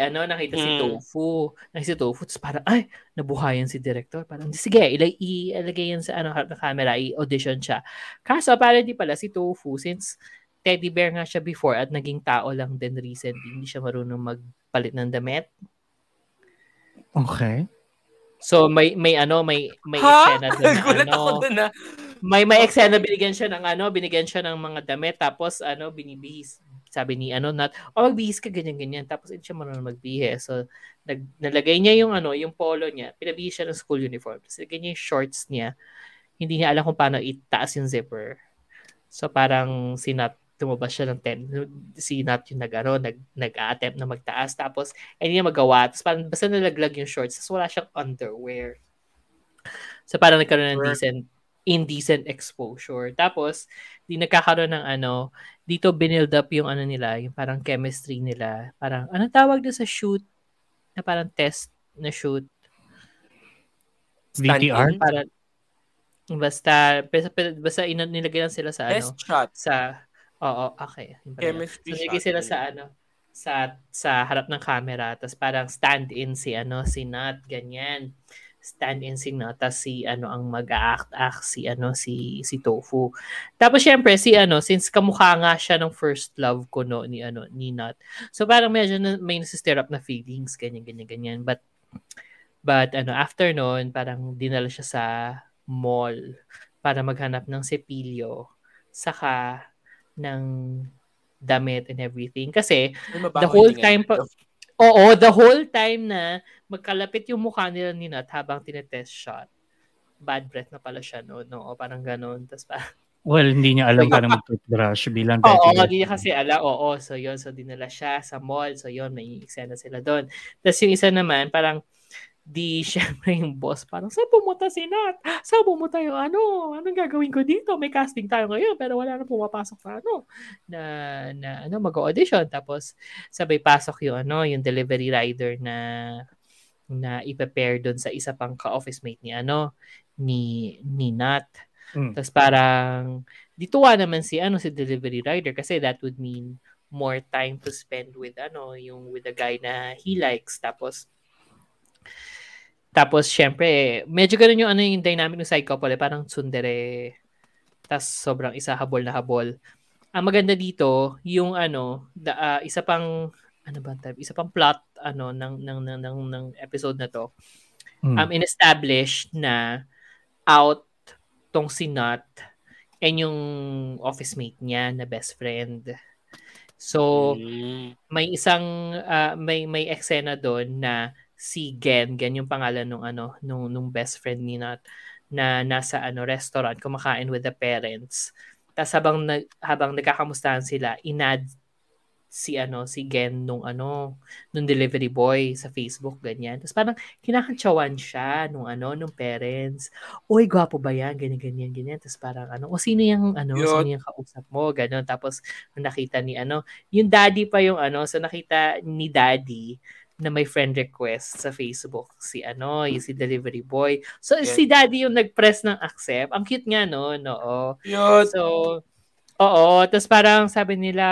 Tofu. Nakita si Tofu. Tapos parang, nabuhayan si director. Parang, sige, ilagay yan sa harap na camera. I-audition siya. Kaso, apparently pala si Tofu, since... Teddy Bear nga siya before at naging tao lang din recently. Hindi siya marunong magpalit ng damit. Okay. So may eksena doon. May eksena, binigyan siya ng mga damit, tapos binibihis. Sabi ni Nat, magbihis ka ganyan-ganyan, tapos hindi siya marunong magbihis. So nalagay niya yung yung polo niya, pinabihis siya ng school uniform. Kasi ganyan yung shorts niya. Hindi niya alam kung paano itaas yung zipper. So parang si Nat tumabas siya ng 10. Si Nat yung nag-attempt na magtaas. Tapos, hindi niya magawa. Tapos parang basta nalaglag yung shorts. Tapos wala siyang underwear. So parang nagkaroon ng indecent exposure. Tapos, di nagkakaroon ng dito binuild up yung nila, yung parang chemistry nila. Parang, anong tawag doon sa shoot? Na parang test na shoot? VTR? Parang, basta nilagay lang sila sa test shot. Sa... Oo, okay. So, nagigil sila sa sa harap ng camera, tapos parang stand-in si si Nat, ganyan. Stand-in si Nat, tapos si ang mag-act si si Tofu. Tapos syempre si since kamukha nga siya ng first love ko ni Nat. So parang medyo may nasi-stir up na feelings, ganyan. But after noon, parang dinala siya sa mall para maghanap ng sepilyo saka ng damit and everything. Kasi, the whole time na magkalapit yung mukha nila ni Nat habang tinetest shot, bad breath na pala siya, o parang ganun. Tas pa, hindi niya alam paano mag-toothbrush bilang dati. Hindi niya kasi alam. So yun, so dinala siya sa mall. So yun, may eksena sila doon. Tapos yung isa naman, parang, di syempre yung boss parang, saan pumunta si Nat? Saan pumunta yung anong gagawin ko dito? May casting tayo ngayon pero wala na pumapasok na mag-audition. Tapos sabay pasok yung yung delivery rider na i-prepare doon sa isa pang ka-office mate ni Nat. Tapos parang dituwa naman si delivery rider kasi that would mean more time to spend with with the guy na he likes. Tapos syempre medyo ganoon yung yung dynamic ng side couple, parang tsundere tas sobrang isa habol na habol. Ang maganda dito yung isa pang plot ng episode na to. In-establish na out tong si Nat and yung office mate niya na best friend. So may isang may eksena doon na si Gen yung pangalan nung best friend ni Nat na nasa restaurant kumakain with the parents. Tas habang nagkakamustahan sila, inad si Gen nung delivery boy sa Facebook, ganyan. Tapos parang kinakantsawan siya nung parents. Uy, gwapo ba yan? Ganyan, ganyan, ganyan. Tapos parang sino yung kausap mo? Ganon. Tapos nakita ni yung daddy pa so nakita ni daddy na may friend request sa Facebook yung si delivery boy. So yun. Si daddy yung nag-press ng accept. Ang cute nga no. Yun. So, oo, tapos parang sabi nila,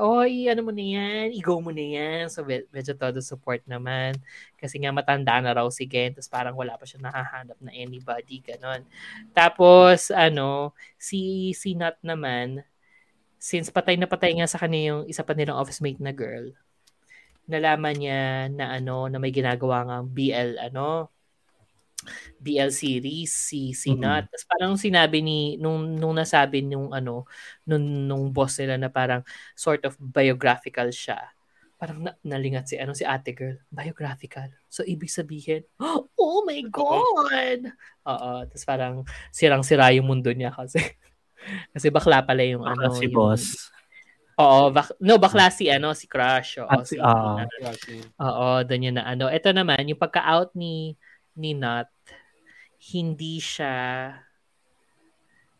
oy, mo na yan, i-go mo na yan. So, medyo todo support naman. Kasi nga matanda na raw si Gen, tapos parang wala pa siya nakahanap na anybody, ganon. Tapos, si Nat naman, since patay na patay nga sa kanya yung isa pa nilang office mate na girl, nalaman niya na na may ginagawa ng BL, BL series si Nat. Tapos parang sinabi nung nasabi nung boss nila na parang sort of biographical siya. Parang nalingat si ate girl, biographical. So ibig sabihin, oh my God. Oo, tapos parang sirang-sira yung mundo niya kasi kasi bakla pala yung si boss. Oo, bakla si Crush. Oo, doon yun na Ito naman, yung pagka-out ni Nat, hindi siya...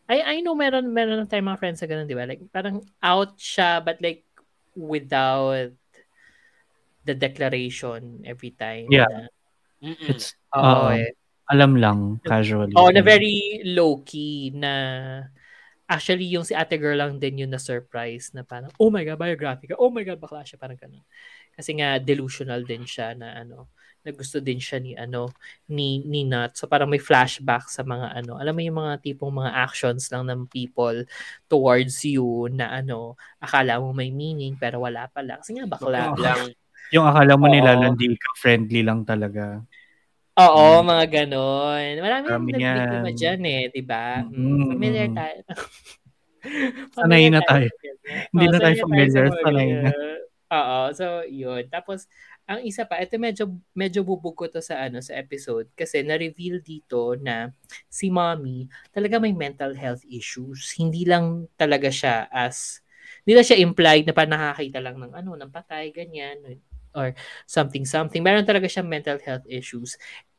I know meron ng time mga friends na ganun, di ba? Like, parang out siya, but like, without the declaration every time. Yeah. It's, alam lang, casually. Oh, na very low-key na... Actually, yung si ate girl lang din yun na surprise na parang, oh my God, biographic. Oh my God, bakla siya. Parang ganun. Kasi nga, delusional din siya na na gusto din siya ni Nat. So parang may flashback sa mga alam mo yung mga tipong mga actions lang ng people towards you na akala mo may meaning pero wala pala. Kasi nga bakla lang. Yung akala mo nilalandi ka, friendly lang talaga. Oo, mga ganon. Marami nagbiktima dyan diba? Familiar tayo. Sanayin na tayo. Hindi na tayo familiar. Sanayin na. Oo, so yun. Tapos, ang isa pa, ito medyo bubog ko to sa sa episode kasi na-reveal dito na si Mommy talaga may mental health issues. Hindi lang talaga siya hindi lang siya implied na parang nakakita lang ng ng patay, ganyan, or something. Meron talaga siyang mental health issues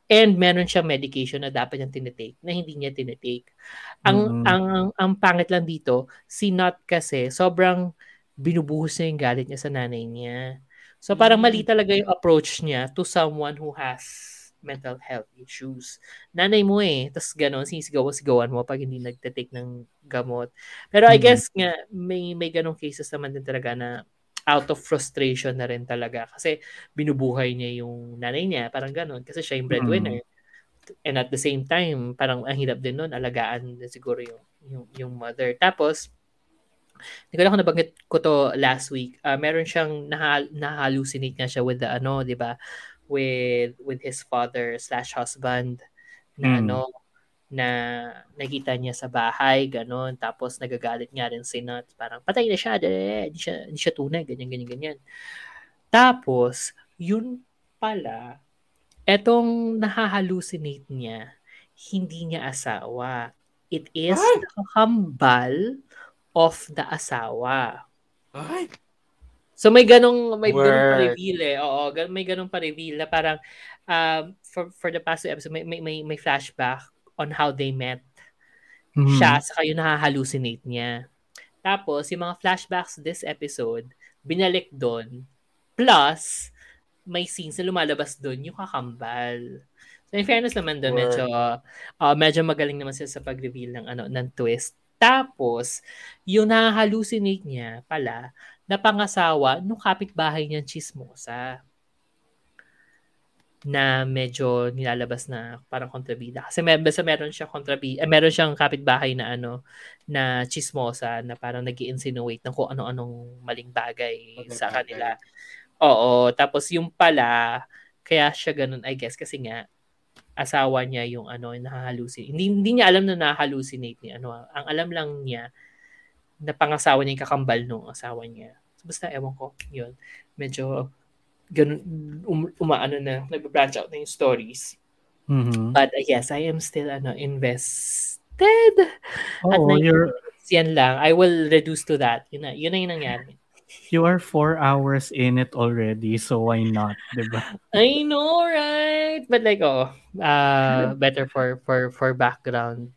and meron siyang medication na dapat niyang tinitake na hindi niya tinitake. Ang pangit lang dito, si Nat kasi sobrang binubuhos niya yung galit niya sa nanay niya. So parang mali talaga yung approach niya to someone who has mental health issues. Nanay mo tas gano'n, sinisigawan mo pag hindi nagtatake ng gamot. Pero I guess nga, may gano'ng cases naman din talaga na out of frustration na rin talaga. Kasi binubuhay niya yung nanay niya, parang gano'n, kasi siya yung breadwinner. And at the same time, parang ang hirap din nun, alagaan siguro yung mother. Tapos, nabanggit ko to last week. Meron siyang na-hallucinate nga siya with the di ba? With his father/husband na na nakita niya sa bahay, ganun. Tapos nagagalit nga rin si Nat. Parang patay na siya, di siya tunay, ganyan. Tapos, yun pala, etong na-hallucinate niya, hindi niya asawa. It is the kambal of the asawa. What? So may ganong pa-reveal na parang for the past episode may flashback on how they met. Siya saka yung nahahallucinate niya. Tapos yung mga flashbacks this episode binalik doon. Plus may scenes na lumalabas doon yung kakambal. So in fairness naman doon medyo magaling naman siya sa pag-reveal ng twist. Tapos, yung na-hallucinate niya pala na pangasawa nung kapitbahay niyang chismosa na medyo nilalabas na parang kontrabida. Kasi meron siyang kapitbahay na na chismosa na parang nag-i-insinuate ng kung ano-anong maling bagay sa kanila. Oo, tapos yung pala kaya siya ganun, I guess, kasi nga asawa niya yung nahahalucinate. Hindi niya alam na nahahalucinate ni Ang alam lang niya na pangasawa niya yung kakambal nung asawa niya. So, basta ewan ko, yun. Medyo ganun, nag-branch out na yung stories. Mm-hmm. But yes, I am still invested. Oh, at 9 minutes, yan lang. I will reduce to that. Yun na yung nangyari. You are 4 hours in it already, so why not, diba? I know, right? But better for background.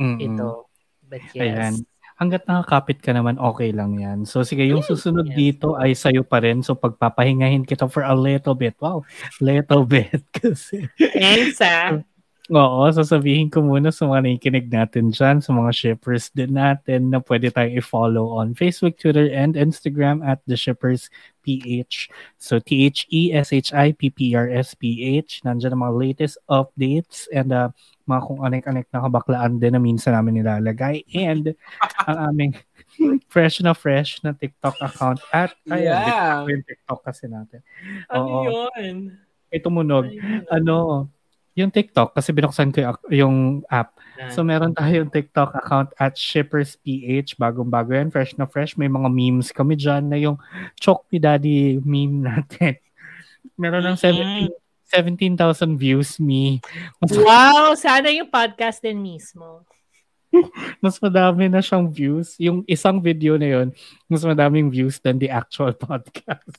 Mm-hmm. Ito. But yes. Ayan. Hanggat nakakapit ka naman, okay lang yan. So sige, yung susunod dito ay sayo pa rin. So pagpapahingahin kita for a little bit. Wow, little bit kasi. Ensa. Oo, sasabihin ko muna sa mga nakikinig natin dyan, sa mga shippers din natin na pwede tayong i-follow on Facebook, Twitter, and Instagram at TheShippersPH. So TheShippersPH. Nandiyan ang mga latest updates and mga kung anek-anek na kabaklaan din na minsan namin nilalagay. And ang aming fresh na TikTok account at TikTok kasi natin. Ano yun? Ito munog. Yung TikTok, kasi binuksan ko yung app. So, meron tayong TikTok account at ShippersPH. Bagong-bago yan. Fresh na fresh. May mga memes kami dyan na yung Chok ni Daddy meme natin. Meron ng 17,000 views, me. Wow! Sana yung podcast din mismo. Mas madami na siyang views. Yung isang video na yun, mas madaming views than the actual podcast.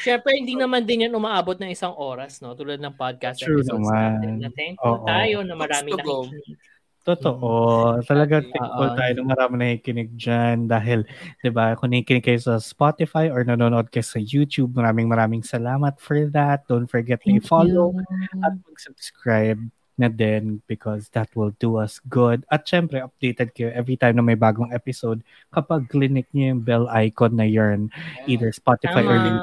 Siyempre, hindi naman din yan umaabot ng 1 oras, no? Tulad ng podcast. True naman. Thankful tayo na marami nakikinig. Totoo. Talagang thankful tayo na marami nakikinig dyan dahil, di ba, kung nakikinig kayo sa Spotify or nanonood kayo sa YouTube, maraming salamat for that. Don't forget to follow at mag-subscribe na din because that will do us good. At syempre, updated kayo every time na may bagong episode kapag clinic niyo yung bell icon na yarn. Either Spotify or link.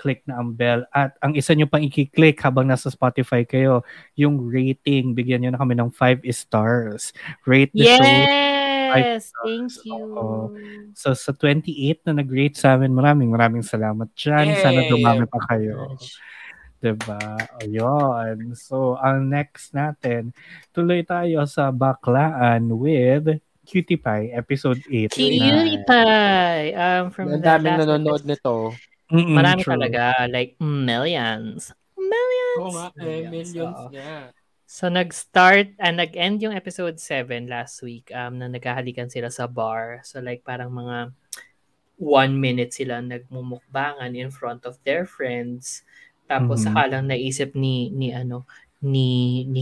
Click na ang bell. At ang isa nyo pang i-click habang nasa Spotify kayo, yung rating. Bigyan nyo na kami ng 5 stars. Rate the show. Yes, thank you. So sa 28 na nag-rate sa amin, maraming salamat dyan. Yay. Sana dumami pa kayo. Diba? Ayun. So, ang next natin, tuloy tayo sa baklaan with Cutie Pie, episode 8. Cutie Pie! From ang daming nanonood nito. Marami talaga. Like, millions. Millions! Oo nga, millions niya. So, nag-start and nag-end yung episode 7 last week na nagkahalikan sila sa bar. So, like, parang mga 1 minute sila nagmumukbangan in front of their friends. Tapos sakalang naisip ni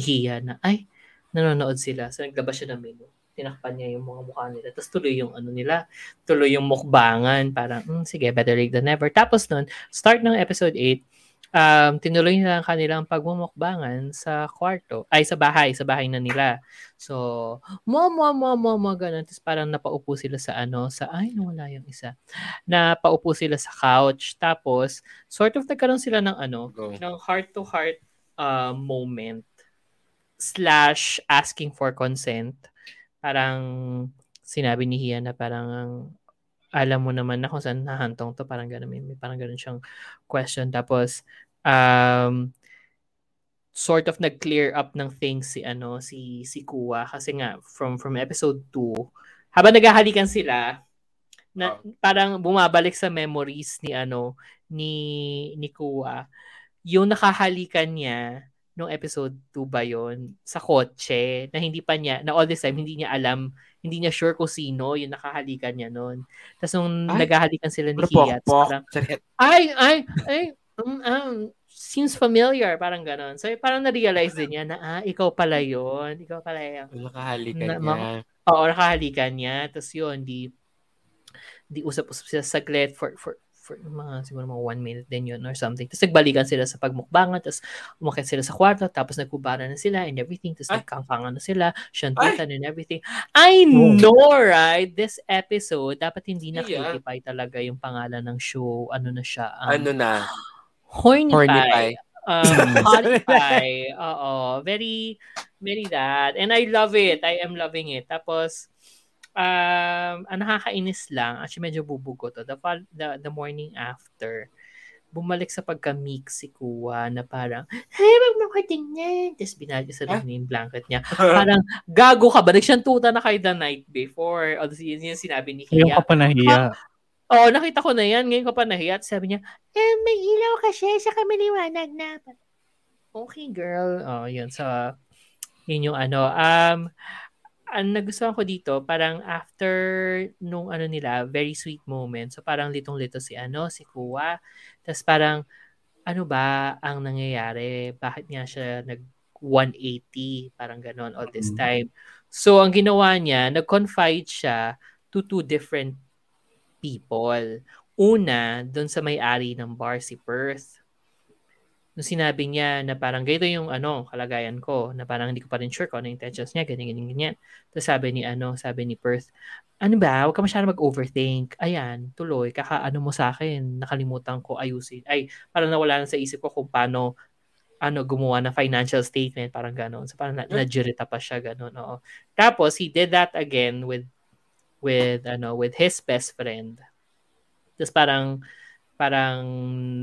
Hia na ay nanonood sila. So naglabas siya ng menu. Tinakpan niya yung mga mukha nila. Tapos tuloy yung nila. Tuloy yung mukbangan. Parang sige, better late than never. Tapos nun, start ng episode 8, tinuloy nila ang kanilang pagmumukbangan sa kwarto. Ay, sa bahay na nila. So, ganun. Tapos parang napaupo sila sa wala yung isa. Napaupo sila sa couch. Tapos, sort of nagkaroon sila ng ng heart-to-heart moment / asking for consent. Parang, sinabi ni Hia na parang, alam mo naman na kung saan nahantong to, parang ganun, may parang ganun siyang question. Tapos sort of nag-clear up ng things si Kuwa kasi nga from episode 2 habang naghahalikan sila na parang bumabalik sa memories ni Kuwa yung nakahalikan niya nung episode 2 ba yon sa kotse na hindi pa niya na all this time hindi niya alam, hindi niya sure kung sino yung nakahalikan niya noon. Tapos nung naghahalikan sila ni Hia, parang seems familiar, parang gano'n. So parang na-realize din niya na ikaw pala yon, ikaw pala yung nakahalikan niya. Oo, nakahalikan niya. Tapos yun, di usap-usap sila saglit for for mga siguro mga 1 minute din yun or something. Tapos nagbalikan sila sa pagmukbangan, tapos umakit sila sa kwarto, tapos nagkubara na sila and everything, tapos nagkangkangan na sila, shantitan and everything. I know, right? This episode, dapat hindi na Cutie Pie talaga yung pangalan ng show. Ano na siya? Ano na? Horny Pie. Spotify. Oo. Very, very that. And I love it. I am loving it. Tapos, ang nakakainis lang, actually medyo bubugo to, the morning after, bumalik sa pagka-mix si Kuwa na parang, hey, magmakating niya. Tapos binalik sa rin yung blanket niya. Parang, gago ka ba? Nagsyantuta na kayo the night before. O, yun yung sinabi ni Hiya. Yung kapanahiya. Oo, nakita ko na yan. Ngayon ko pa nahiya. Sabi niya, may ilaw kasi. Saka maliwanag na. Okay, girl. Oh, yun. So, yun yung ano. Ang nagustuhan ko dito, parang after nung ano nila, very sweet moment. So, parang litong-lito si Kuwa. Tapos parang, ano ba ang nangyayari? Bakit nga siya nag-180? Parang ganon all this time. So, ang ginawa niya, nag-confide siya to two different people. Una, doon sa may-ari ng bar si Perth. Nung sinabi niya na parang ganito yung kalagayan ko, na parang hindi ko pa rin sure kung ano yung intentions niya, ganyan. Tapos sabi ni Perth, ano ba, huwag ka masyado mag-overthink. Ayan, tuloy, kakaano mo sa akin, nakalimutan ko ayusin. Ay, parang nawala na sa isip ko kung paano gumawa ng financial statement, parang gano'n. So parang najirita pa siya, gano'n. Oo. Tapos, he did that again with his best friend. Tapos parang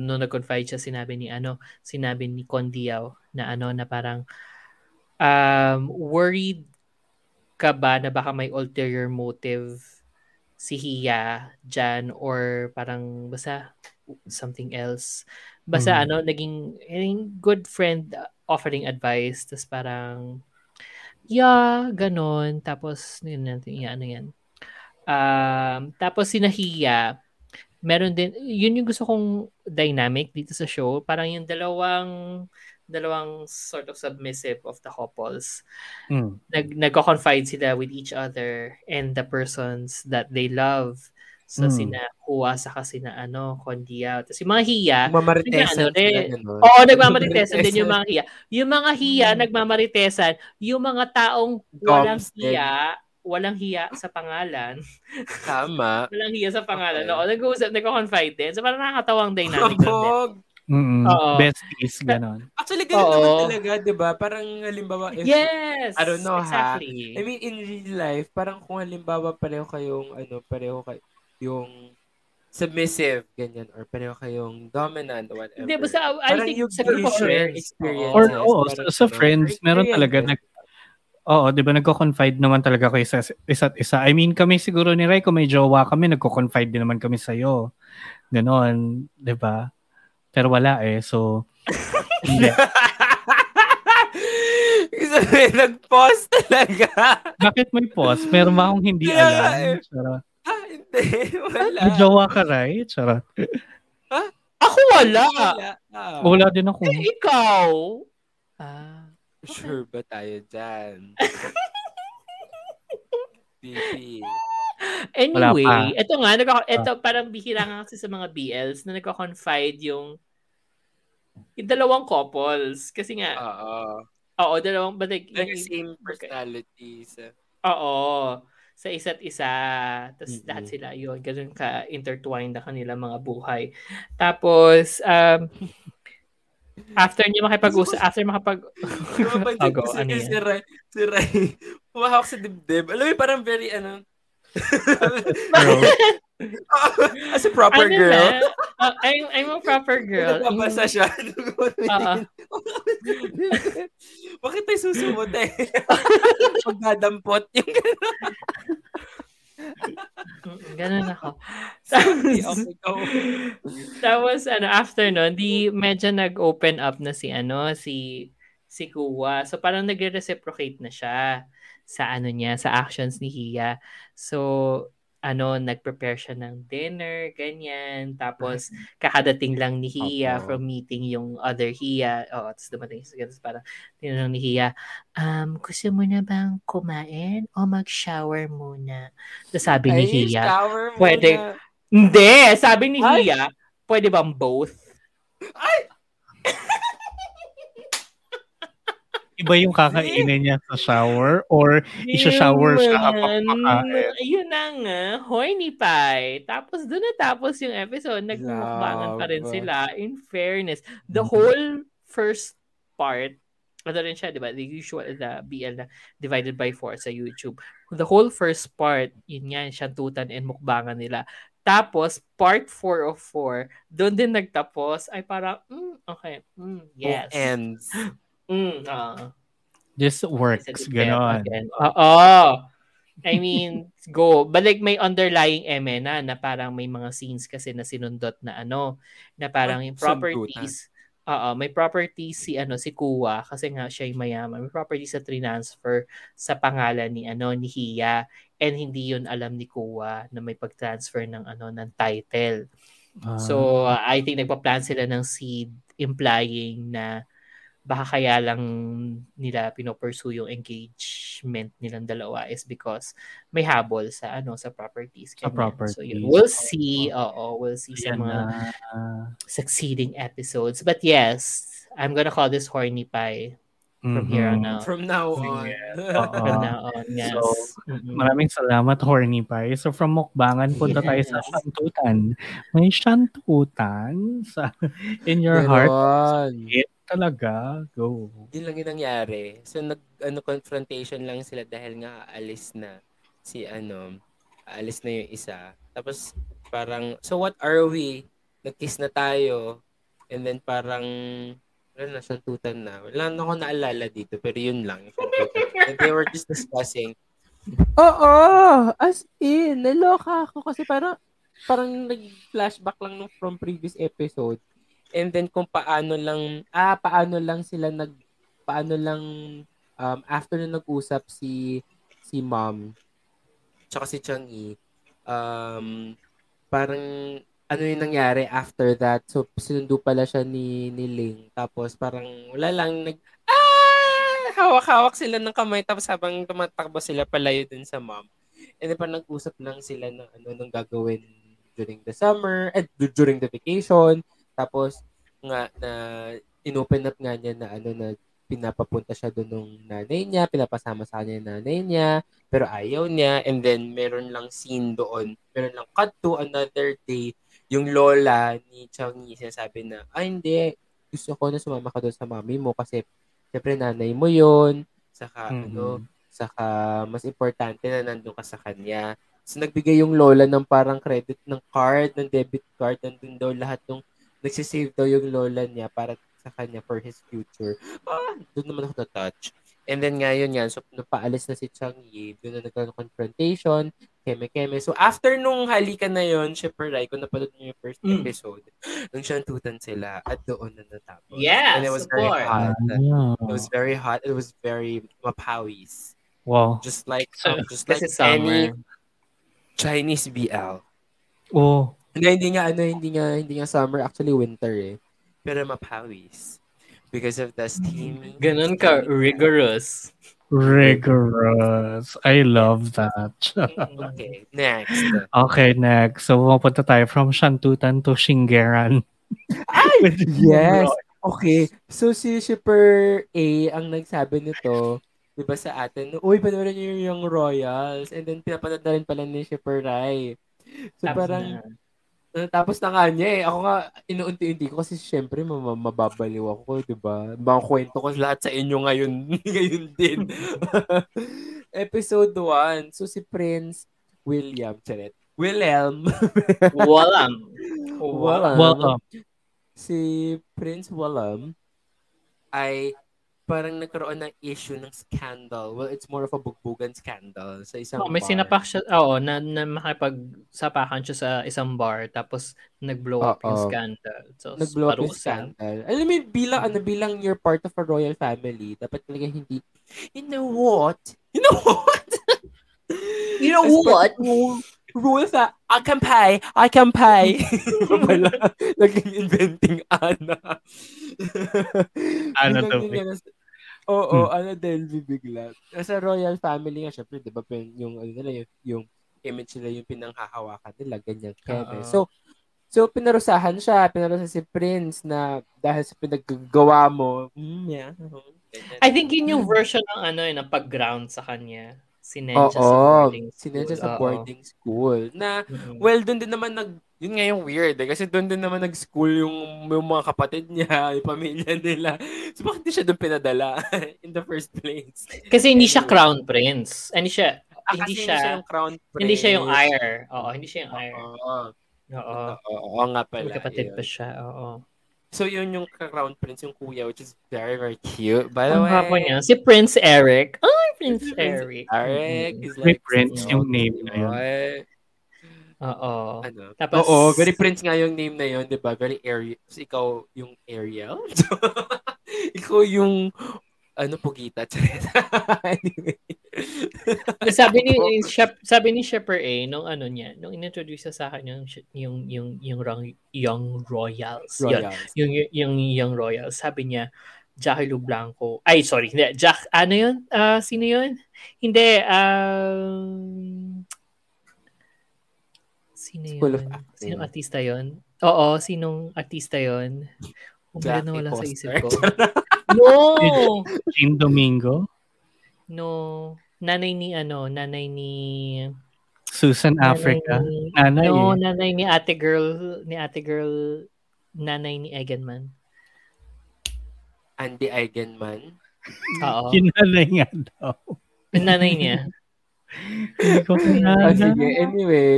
nung nag-confide siya, sinabi ni Condiao na parang worried ka ba na baka may ulterior motive si Hiya dyan or parang basta something else. Basta naging good friend offering advice. Tapos parang ganon. Tapos yun natin, yan. Tapos si Nahiya, meron din, yun yung gusto kong dynamic dito sa show, parang yung dalawang sort of submissive of the couples. Nagko-confide sila with each other and the persons that they love. So sina Kuwa saka sina Kondiao. Tapos yung mga Hiya, nagmamaritesan din. Oo, nagmamaritesan din yung mga Hiya. Yung mga Hiya nagmamaritesan, yung mga taong walang Hiya, walang hiya sa pangalan. Tama. Walang hiya sa pangalan. Okay. No, nag-uusap, nagko-confide din. So parang nakakatawang dynamic din. Besties, ganon. Actually, ganun naman talaga, di ba? Parang halimbawa, I don't know, exactly. I mean, in real life, parang kung halimbawa pareho kayong yung submissive, ganyan, or pareho kayong dominant, whatever. Hindi, basta, I think sa group of friends. Or sa friends, meron talaga oo, di ba, nagko-confide naman talaga kayo sa isa't isa. I mean, kami siguro ni Ray, kung may jowa kami, nagko-confide din naman kami sa'yo. Ganon, di ba? Pero wala so... Nag-pause talaga. Bakit may pause? Meron ba akong hindi alam? Charot. Hindi, wala. May jowa ka, Ray? Charot. Ha? Ako wala. Wala din ako. Eh, ikaw? Sure ba tayo dyan? Anyway, ito parang bihira nga kasi sa mga BLs na nagko-confide yung dalawang couples. Kasi nga, oo, dalawang, but like same personalities. Oo, sa isa't isa. Tapos lahat sila yun. Ganun ka-intertwined na kanila mga buhay. Tapos, after niya makipag-usap, si Ray, pumahawak sa dibdib. Alam mo, parang very, as a proper girl. I'm a proper girl. Nabasa siya. Bakit tayo susumot pagdadampot yung gano'n. Ganun ako. Tapos, after nun, di medyo nag-open up na si Kuwa. So, parang nagre-reciprocate na siya sa actions ni Hiya. So, nag-prepare siya ng dinner, ganyan. Tapos, kakadating lang ni Hiya from meeting yung other Hiya. Oo, tapos dumating siya. Tapos parang, tinanong ni Hiya, gusto mo na bang kumain o mag-shower muna? Tapos sabi ni Hiya, pwede, Hindi, sabi ni Hia, pwede bang both? Ay! Iba yung kakainin niya sa shower or isa-shower siya kapag makain. Ayun na nga, horny pie. Tapos doon natapos yung episode, nagmukbangan pa rin sila. In fairness, the whole first part, ano rin siya, di ba? The usual, the BL na divided by 4 sa YouTube. The whole first part, yun nga, syantutan and mukbangan nila. Tapos, part 4 of 4, doon din nagtapos, ay parang, okay, yes. It ends. This works, gano'n. Oo. I mean, go. But like may underlying emena na parang may mga scenes kasi na sinundot na ano, na parang yung properties. Oo, may properties si ano si Kuwa kasi nga siya yung mayaman. May properties sa transfer sa pangalan ni ano ni Hia, and hindi yun alam ni Kuwa na may pag-transfer ng ano ng title. So, I think nagpa-plan sila ng seed implying na baka kaya lang nila pinopursue yung engagement nilang dalawa is because may habol sa ano sa properties. Sa properties. So, yun. We'll see. Oo, we'll see sa mga succeeding episodes. But yes, I'm gonna call this horny pie from here on out. From now on. Yeah. From now on, yes. So, maraming salamat, horny pie. So, from mukbangan, punta tayo sa shantutan. May shantutan sa In Your Heart. Talaga, go. Yun lang yung nangyari. So, confrontation lang sila dahil nga alis na si alis na yung isa. Tapos, parang, so what are we? Nag-kiss na tayo. And then, parang, wala na, shantutan na. Wala na ako naalala dito, pero yun lang. And they were just discussing. Oo, as in, naloka ako kasi parang nag-flashback lang nung from previous episode. And then kung paano lang sila after na nag-usap si Mom tsaka si Chang-i, parang ano yung nangyari after that. So sinundo pala siya ni Ling, tapos parang wala lang hawak-hawak sila ng kamay, tapos habang tumatakbo sila palayo dun sa Mom. And then parang nag-usap lang sila ng nang gagawin during the summer at during the vacation. Tapos nga na inopen up nga niya na na pinapapunta siya doon ng nanay niya, pinapasama sa kanya yung nanay niya, pero ayaw niya. And then meron lang scene doon, meron lang cut to another day, yung lola ni Chang-i sinasabi na, hindi, gusto ko na sumama ka doon sa mami mo kasi syempre nanay mo yun, saka saka mas importante na nandun ka sa kanya. So nagbigay yung lola ng parang credit ng card, ng debit card, nandun daw lahat ng nagsisave daw yung lola niya para sa kanya for his future. Doon naman ako na-touch. And then ngayon yan, so napaalis na si Chang-i, doon na nagkaroon ng confrontation, keme-keme. So after nung halika na yun, Shipper Rai, kung napanood niyo yung first episode, nung shantutan sila at doon na natapos. Yes, and it was very hot. Yeah. It was very hot. It was very mapawis. Wow. Just like any Chinese BL. Oh. Hindi nga summer, actually winter eh. Pero mapawis. Because of the steaming. Ganun ka, rigorous. Rigorous. I love that. Okay, next. So, mapunta tayo from shantutan to Shingeran. Ay! Yes! Okay. So, si Shipper A ang nagsabi nito, diba sa atin, uy, panoorin niyo yung Young Royals. And then, pinapanood na rin pala ni Shipper Rai. So, tapos parang... Na. Tapos na nga niya eh. Ako nga, inuunti-unti ko kasi syempre mababaliw ako, diba? Baka kwento ko lahat sa inyo ngayon. Ngayon din. Episode 1. So si Prince Walam. Si Prince Walam ay parang nagkaroon ng issue ng scandal. Well, it's more of a bugbugan scandal sa isang bar. May sinapak siya, na makipagsapakan siya sa isang bar, tapos nag-blow up yung scandal. So, nag-blow up yung scandal. Alam mo, bilang you're part of a royal family, dapat talaga hindi, you know what? Rules na, I can pay. Nag-inventing Ana. Ana Delvey. Ana Delvey bigla. Sa royal family nga, syempre, diba, yung image nila yung pinanghahawakan nila, ganyan. So pinarusahan siya, pinarusahan si Prince na dahil sa pinaggawa mo. Yeah. I think yun yung version ng ano eh, ng pag-ground sa kanya. Sinensya sa boarding school. Na, well, doon din naman yun nga yung weird eh, kasi doon din naman nag-school yung mga kapatid niya, yung pamilya nila. So bakit di siya doon pinadala in the first place? Kasi hindi siya crown prince. Hindi siya yung crown prince. Hindi siya yung heir. Oo, hindi siya yung heir. Oo nga pala. May kapatid pa siya, oo. So yun yung crown prince, yung kuya, which is very, very cute. By the way, papa niya, si Prince Eric. Prince Eric is like Prince yung name na yun. Oo. Ano? Tapos, oo, very Prince nga yung name na yun, di ba? Very Ariel. So ikaw yung Ariel? Ikaw yung Pugita. Anyway. sabi ni Shipper A nung inintroduce sa akin yung Young Royals. Yung Young Royals, sabi niya Jack Lu Blanco. Ay sorry, hindi Jack. Ano yun? Sino yun? Hindi sino yun? Sinong artista yun? Oo, sinong artista yun? Wala na, wala sa isip ko. No! Jane Domingo? No. Nanay ni... Susan nanay Africa? Nanay ni Ate Girl. Nanay ni Eigenman. Andy Eigenman? Oo. Kinanay nga daw. Nanay niya. Hindi ko pinanay. Sige, anyway.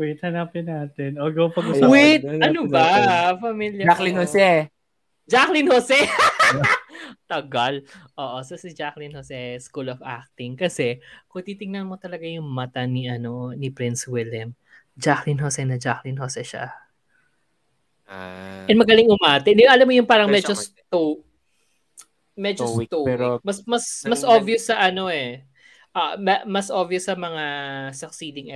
Wait, hanapin natin. O, go pag-usapan. Wait, ano ba? Familia Jacqueline ko. Jacqueline Jose! Tagal. Oo, so si Jacqueline Jose, School of Acting. Kasi, kung titignan mo talaga yung mata ni Prince William, Jacqueline Jose siya. And magaling umate. Alam mo yung parang medyo stoic. Mas obvious sa mas obvious sa mga succeeding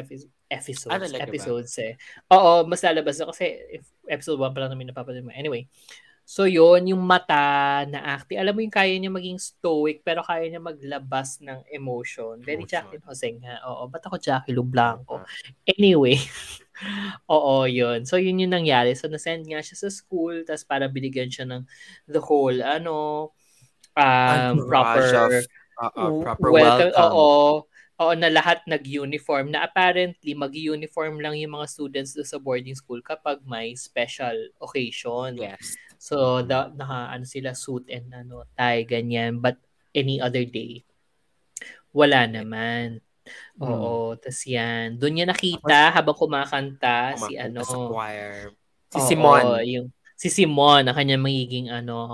episodes eh. Oo, mas lalabas na kasi episode 1 pa lang namin napapanood mo. Anyway, so yun, yung mata na acting. Alam mo yung kaya niya maging stoic pero kaya niya maglabas ng emotion. Very Jacqueline Jose nga. Oo, ba't ako Jackie Lu Blanco? Anyway, oo, yun. So yun yung nangyari. So nasend nga siya sa school tapos para binigyan siya ng the whole proper welcome. Oo, na lahat nag-uniform na apparently mag-uniform lang yung mga students do sa boarding school kapag may special occasion. Yes. So sila suit and tie ganyan, but any other day wala naman. Oo, tas yan. Doon niya nakita habang kumakanta sa choir. Si Simon. Oo, si Simon na kanya magiging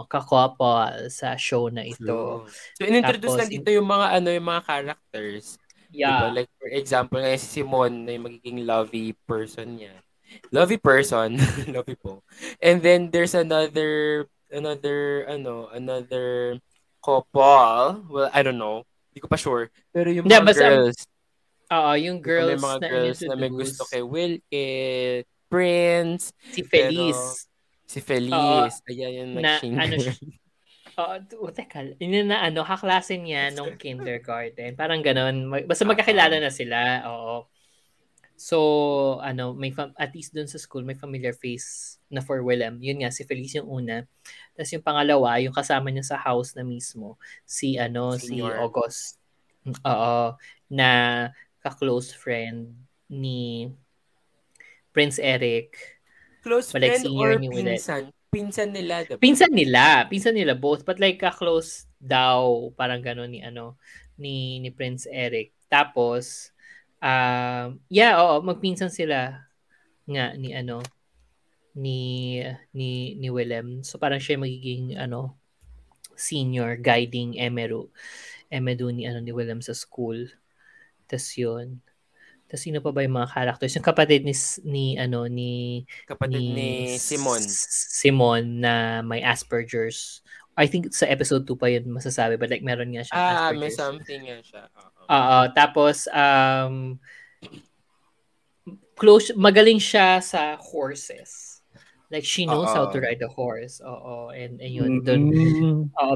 kakopal sa show na ito. So inintroduce lang dito yung mga yung mga characters. Yeah. Diba? Like for example, ngayon si Simon na yung magiging lovey person niya. Lovey po. And then there's another couple. Well, I don't know. Hindi ko pa sure. Pero yung mga girls. Yung girls na may gusto kay Will, kay Prince. Si Feliz. Ayan yung nag-singer. Teka. Yun na kaklase niya nung kindergarten. Parang ganun. Basta magkakilala na sila. Oo. So, at least dun sa school, may familiar face na for Willem. Yun nga, si Feliz yung una. Tapos yung pangalawa, yung kasama niya sa house na mismo, si August. Oo. Na ka-close friend ni Prince Eric. Close friend like or pinsan? Pinsan nila both. But like ka-close daw. Parang gano'n ni Prince Eric. Tapos, magpinsan sila nga ni Willem. So parang siya magiging senior guiding Emeru ni Willem sa school. Tas yun. Tas sino pa ba yung mga characters? Yung kapatid ni Simon. Simon na may Asperger's. I think sa episode 2 pa yun masasabi, but like meron nga siya Asperger's. May something nga siya. Tapos magaling siya sa horses. Like, she knows how to ride a horse. Oo. And yun, dun,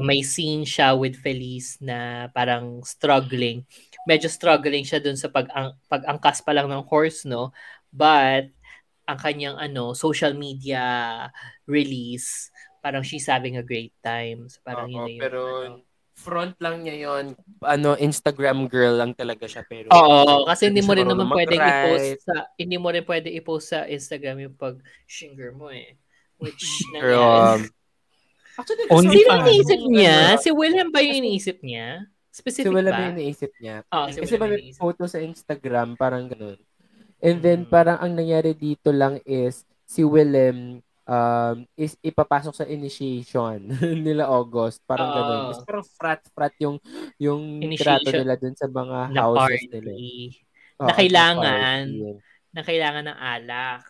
may scene siya with Felice na parang struggling. Medyo struggling siya dun sa pag-angkas pa lang ng horse, no? But, ang kanyang social media release, parang she's having a great time. So, parang yun na yun. Pero, front lang niya yon, Instagram girl lang talaga siya, pero kasi hindi mo rin naman pwedeng i-post sa Instagram yung pag singer mo eh, which nangyari. Actually, sino iniisip niya? Si William ba yung iniisip niya? Specific ba? Si William ba yung iniisip niya? Kasi ba may photo sa Instagram, parang ganun. And then parang ang nangyari dito lang is si William is ipapasok sa initiation nila August, parang ganun. Mas parang frat yung trato nila dun sa mga na houses party nila. Na kailangan ng alak.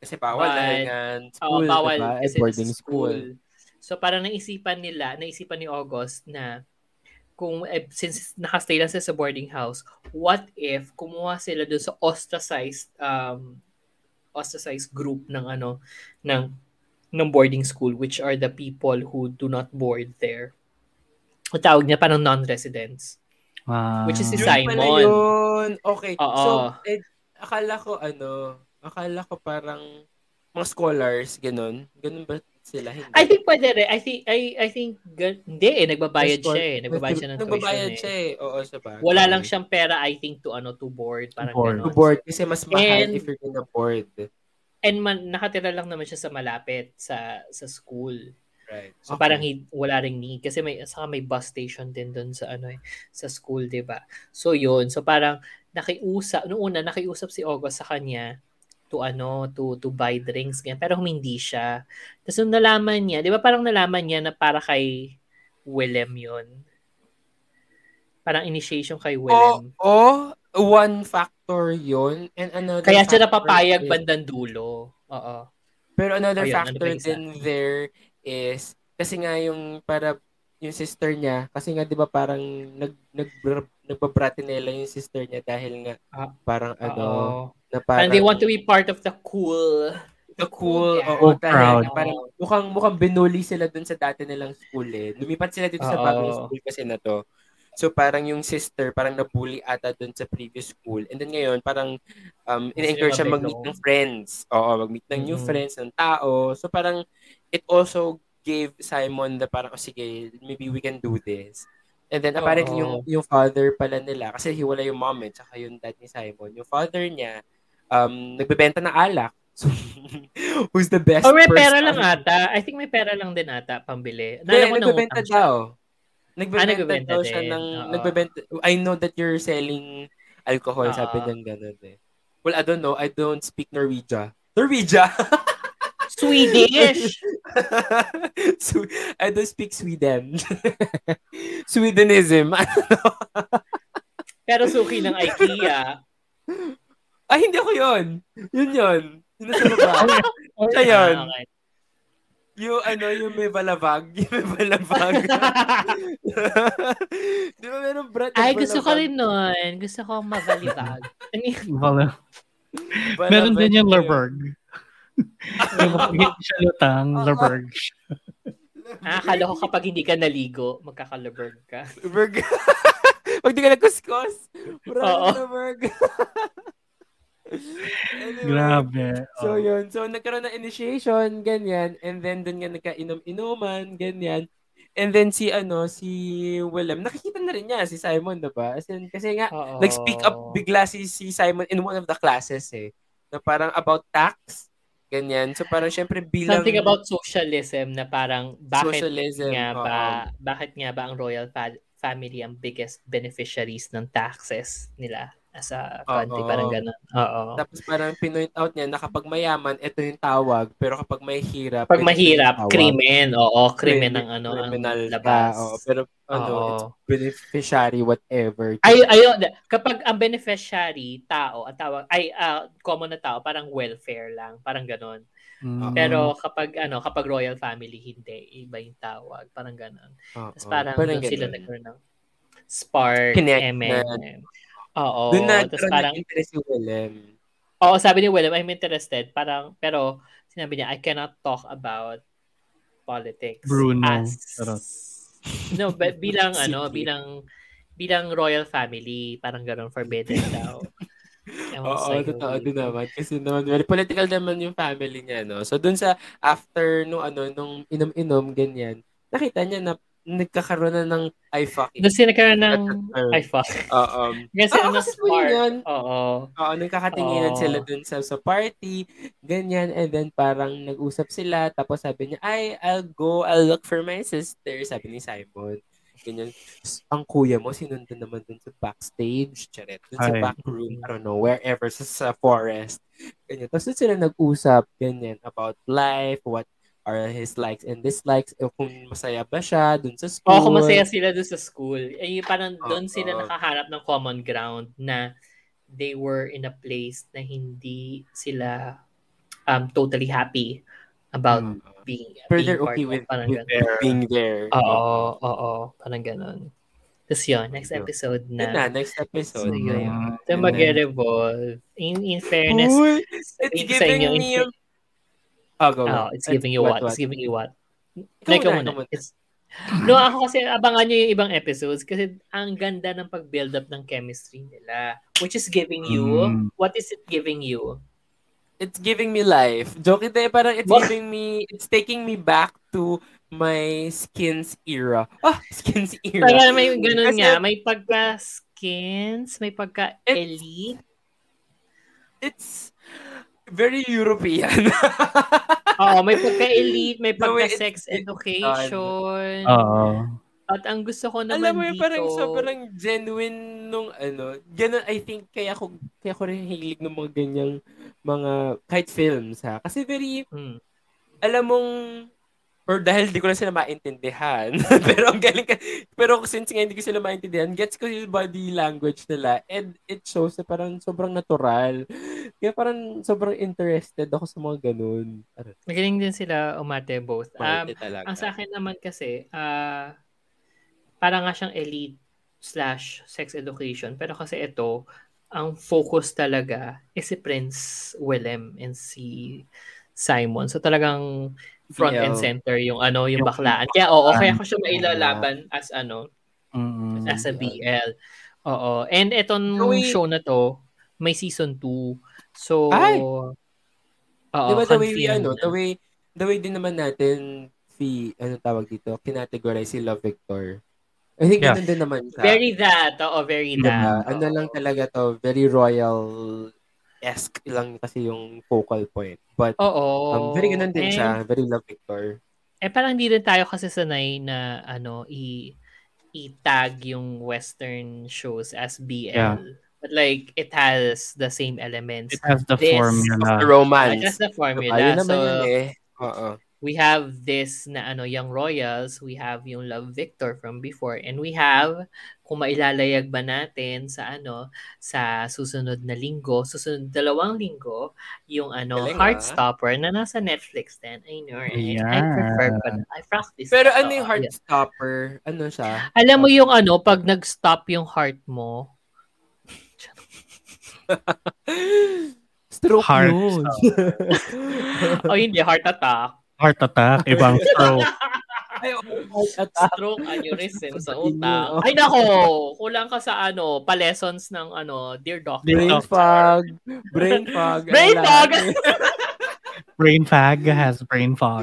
Kasi bawal lang school, bawal diba? Kasi boarding school. So parang naisipan ni August na kung since nakastay lang sila sa boarding house, what if kumuha sila dun sa ostracized group ng boarding school, which are the people who do not board there. O tawag niya pa ng non-residents. Wow. Which is si Simon. Yun. Okay. Oo. So, akala ko parang mga scholars, ganun. Ganun ba sila? Hindi. I think pwede rin. I think, hindi eh. Nagbabayad siya eh. Nagbabayad siya eh. Oo, sa bagay. Wala lang siyang pera, I think, to board. Parang ganun. To board. Kasi mas mahal if you're gonna board. And nakatira lang naman siya sa malapit sa school. Right. So parang wala ring need. Kasi may bus station din doon sa school, diba? So yun. So parang nakiusap si August sa kanya to buy drinks, ganyan. Pero hindi siya. Tapos nalaman niya, di ba parang nalaman niya na para kay Willem yun? Parang initiation kay Willem. One factor yun. And another kaya siya napapayag bandang dulo. Oo. Pero another factor din there is, kasi nga yung para yung sister niya, kasi nga di ba parang nagbabratinela yung sister niya dahil nga parang na parang, and they want to be part of the cool crowd. Parang mukhang binuli sila dun sa dati nilang school eh. Lumipat sila dito sa bagong school kasi na to. So parang yung sister parang nabully ata dun sa previous school. And then ngayon parang in-encourage siya mag-meet ng friends. Mag-meet ng new friends ng tao. So parang it also gave Simon the parang, sige, maybe we can do this. And then apparently yung father pala nila, kasi hiwala yung mom at saka yung dad ni Simon. Yung father niya, nagbebenta ng alak. So, who's the best may person? Pera lang ata. I think may pera lang din ata pambili. Nagbebenta daw. Nagbebenta daw siya ng nagbebenta. I know that you're selling alcohol, sabi ng ganun eh. Well, I don't know. I don't speak Norwegian. Swedish. So, I don't speak Sweden. Swedenism. Pero suki ng IKEA. Ay, hindi ako yun. Yun. Sinasalo ba? Siya yun. Yung may balabag. Di ba meron brat? Ay, gusto ko rin nun. Gusto ko mabalibag. Meron din yung Lerberg. Lerberg. Akala ko kapag hindi ka naligo, magkaka-Lerberg ka. Lerberg. Pag di ka nagkuskos. Lerberg. Anyway, grabe. So yun. So nagkaroon ng initiation, ganyan. And then dun nga nagka-inom-inuman, ganyan. And then si Willem, nakikita na rin niya si Simon, diba? As in, kasi nga, nag-speak up bigla si Simon in one of the classes eh. Na parang about tax. Ganyan. So parang syempre bilang something about socialism na parang bakit nga ba ang royal family ang biggest beneficiaries ng taxes nila as a country, parang ganun. Tapos parang pinoint out niya na kapag mayaman, ito yung tawag, pero kapag may hirap, krimen. Krimen ng ang labas. Pero it's beneficiary whatever. Ayun, kapag ang beneficiary tao, at tawag common na tao, parang welfare lang, parang ganun. Pero kapag kapag royal family, hindi, iba yung tawag, parang ganun. Tapos parang sila nagkaroon ng spark, M&M. Doon na, parang interest si Willem. Oo, sabi ni Willem, I'm interested. Parang, pero, sinabi niya, I cannot talk about politics. Bruno. No, but bilang bilang royal family, parang gano'n, forbidden daw. Oo, totoo din naman. Kasi naman, very political naman yung family niya, no? So, dun sa after nung inom-inom, ganyan, nakita niya na nagkakaroon na ng I-fucking. Doon siya nagkaroon ng I-fuck. Oo. Kasi nagkakatinginan sila dun sa party, ganyan, and then parang nag-usap sila, tapos sabi niya, I'll look for my sister, sabi ni Simon. Ganyan. Ang kuya mo, sinundan naman dun sa backstage, dun sa back room, I don't know, wherever, sa forest. Ganyan. Tapos dun sila nag-usap, ganyan, about life, what are his likes and dislikes, kung masaya ba siya dun sa school. Oo, kung masaya sila dun sa school. Ay, parang dun sila nakaharap ng common ground na they were in a place na hindi sila totally happy about being okay with being there. Oo. Parang ganun. Tapos yun, next episode na. So, yun. So, mag-revolve. In fairness, it's giving me a... it's giving you what? It's giving you what? Ikaw muna. No, ako kasi abangan nyo yung ibang episodes kasi ang ganda ng pag-build up ng chemistry nila. Which is giving you... What is it giving you? It's giving me life. Joke ito eh, parang it's taking me back to my Skins era. Oh, Skins era. Parang may ganun kasi, nga. May pagka-Skins, may pagka-Elite. It's very European. Oo, may pagka-Elite, may pagka-Sex Education. Oo. At ang gusto ko naman dito... Alam mo, parang sobrang genuine nung ganun, I think, kaya ko rin hilig ng mga ganyang mga, kahit films, ha? Kasi very, alam mong, or dahil di ko na sila maintindihan, pero ang galing ka, pero since nga hindi ko sila maintindihan, gets ko yung body language nila, and it shows na parang sobrang natural. Kaya parang sobrang interested ako sa mga ganun. Magaling din sila umate both. Ang sa akin naman kasi, parang nga siyang elite / sex education. Pero kasi ito, ang focus talaga is si Prince Willem and si Simon. So talagang front and center yung baklaan. Kaya kaya ko siya mailalaban as as a BL. Oo. And etong show na to, may season 2. So, diba the way din naman natin kinategorize si Love Victor. I think ganun din naman siya. Very that. Lang talaga to, very royal-esque lang kasi yung focal point. But, very ganun din siya. Very Love Victor. Eh, parang hindi rin tayo kasi sanay na, i-tag yung Western shows as BL. Yeah. But like, it has the same elements. It has the formula. The romance. It has the formula. Ayun naman yun eh. Oo. We have this na Young Royals, we have yung Love Victor from before, and we have, kung mailalayag ba natin sa sa susunod na linggo, susunod 2 linggo, yung Heartstopper na nasa Netflix din. I know, right? Yeah. I prefer ko na. I practice. Pero yung Heartstopper? Yeah. Ano siya? Alam mo yung pag nag-stop yung heart mo, stroke heart yun. Hindi, heart attack. Heart attack, ibang stroke. Ay, heart attack. Stroke, aneurysm sa utak. Ay, nako! Kulang ka sa pa-lessons ng Dear Doctor. Brain fog. Brain fog. Oh, the brain fog has brain fog.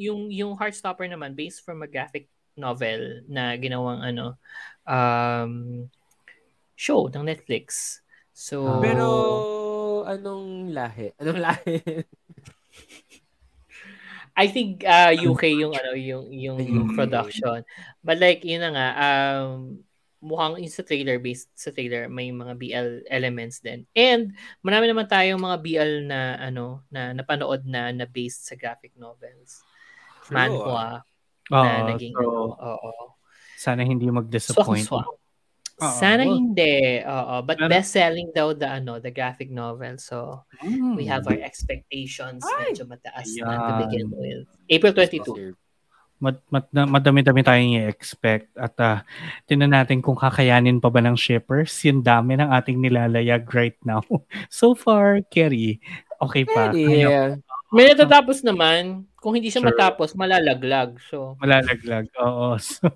Yung Heartstopper naman, based from a graphic novel na ginawang show ng Netflix. So, pero... Anong lahi? I think UK yung production. But like yun na nga mukhang yung sa trailer may mga BL elements din. And marami naman tayong mga BL na na napanood na based sa graphic novels. Manhwa na naging Sana hindi mag-disappoint. Sana hindi. But best-selling daw the graphic novel. So, we have our expectations medyo mataas na to begin with. April 22. madami-dami tayong i-expect at tingnan natin kung kakayanin pa ba ng shippers yung dami ng ating nilalayag right now. So far, Kerry, okay pa. Yeah. May natatapos naman. Kung hindi siya matapos, malalaglag. So malalaglag, oo. So,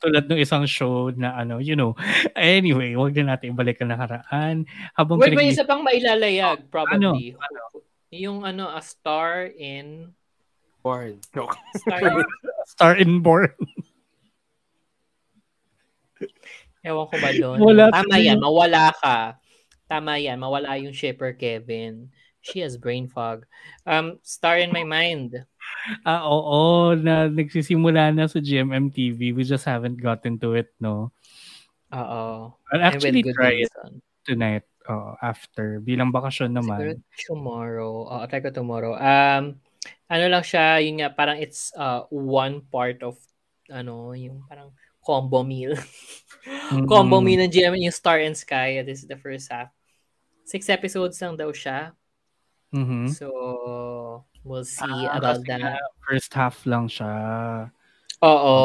tulad ng isang show na ano, you know. Anyway, wag na natin ibalik ang nakaraan. Habang wait, may isa pang mailalayag, probably. Ano? Yung ano, A Star in... Born. Star in Born. Ewan ko ba doon? Mawala ka. Tama yan, mawala yung shipper Kevin. She has brain fog. Star in My Mind. Oo, na nagsisimula na sa GMM TV. We just haven't gotten to it, no? Oo. I'll actually try it tonight. After. Bilang bakasyon naman. Siguro tomorrow. Try ko tomorrow. Ano lang siya, yun nga, parang it's one part of, ano, yung parang combo meal. Combo meal ng GMM, yung Star and Sky. This is the first half. 6 episodes lang daw siya. Mm-hmm. So, we'll see about that. First half lang siya. Oo.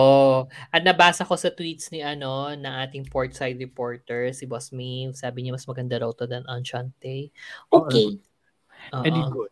At nabasa ko sa tweets ni ano, na ating portside reporter, si Boss Mave. Sabi niya, mas maganda raw to than Enchante. Okay. Edi good.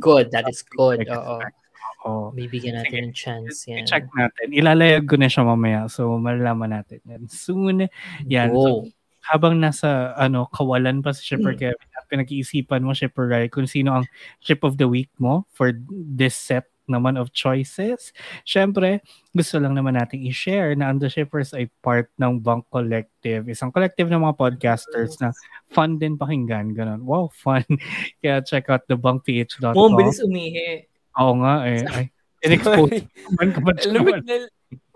Good. That is good. Oo. Bibigyan natin ng chance yan. I-check natin. Ilalayag ko na siya mamaya. So, malalaman natin. And soon, yan. So, habang nasa ano, kawalan pa si Shipper Kevin at pinag-iisipan mo, Shipper Rai, kung sino ang Ship of the Week mo for this set naman of choices, syempre, gusto lang naman nating i-share na The Shippers ay part ng Bunk Collective. Isang collective ng mga podcasters na fun din pakinggan. Ganun. Wow, fun. Kaya check out thebunkph.com. Bilis umihi. Oo nga eh. Ay, in-expose.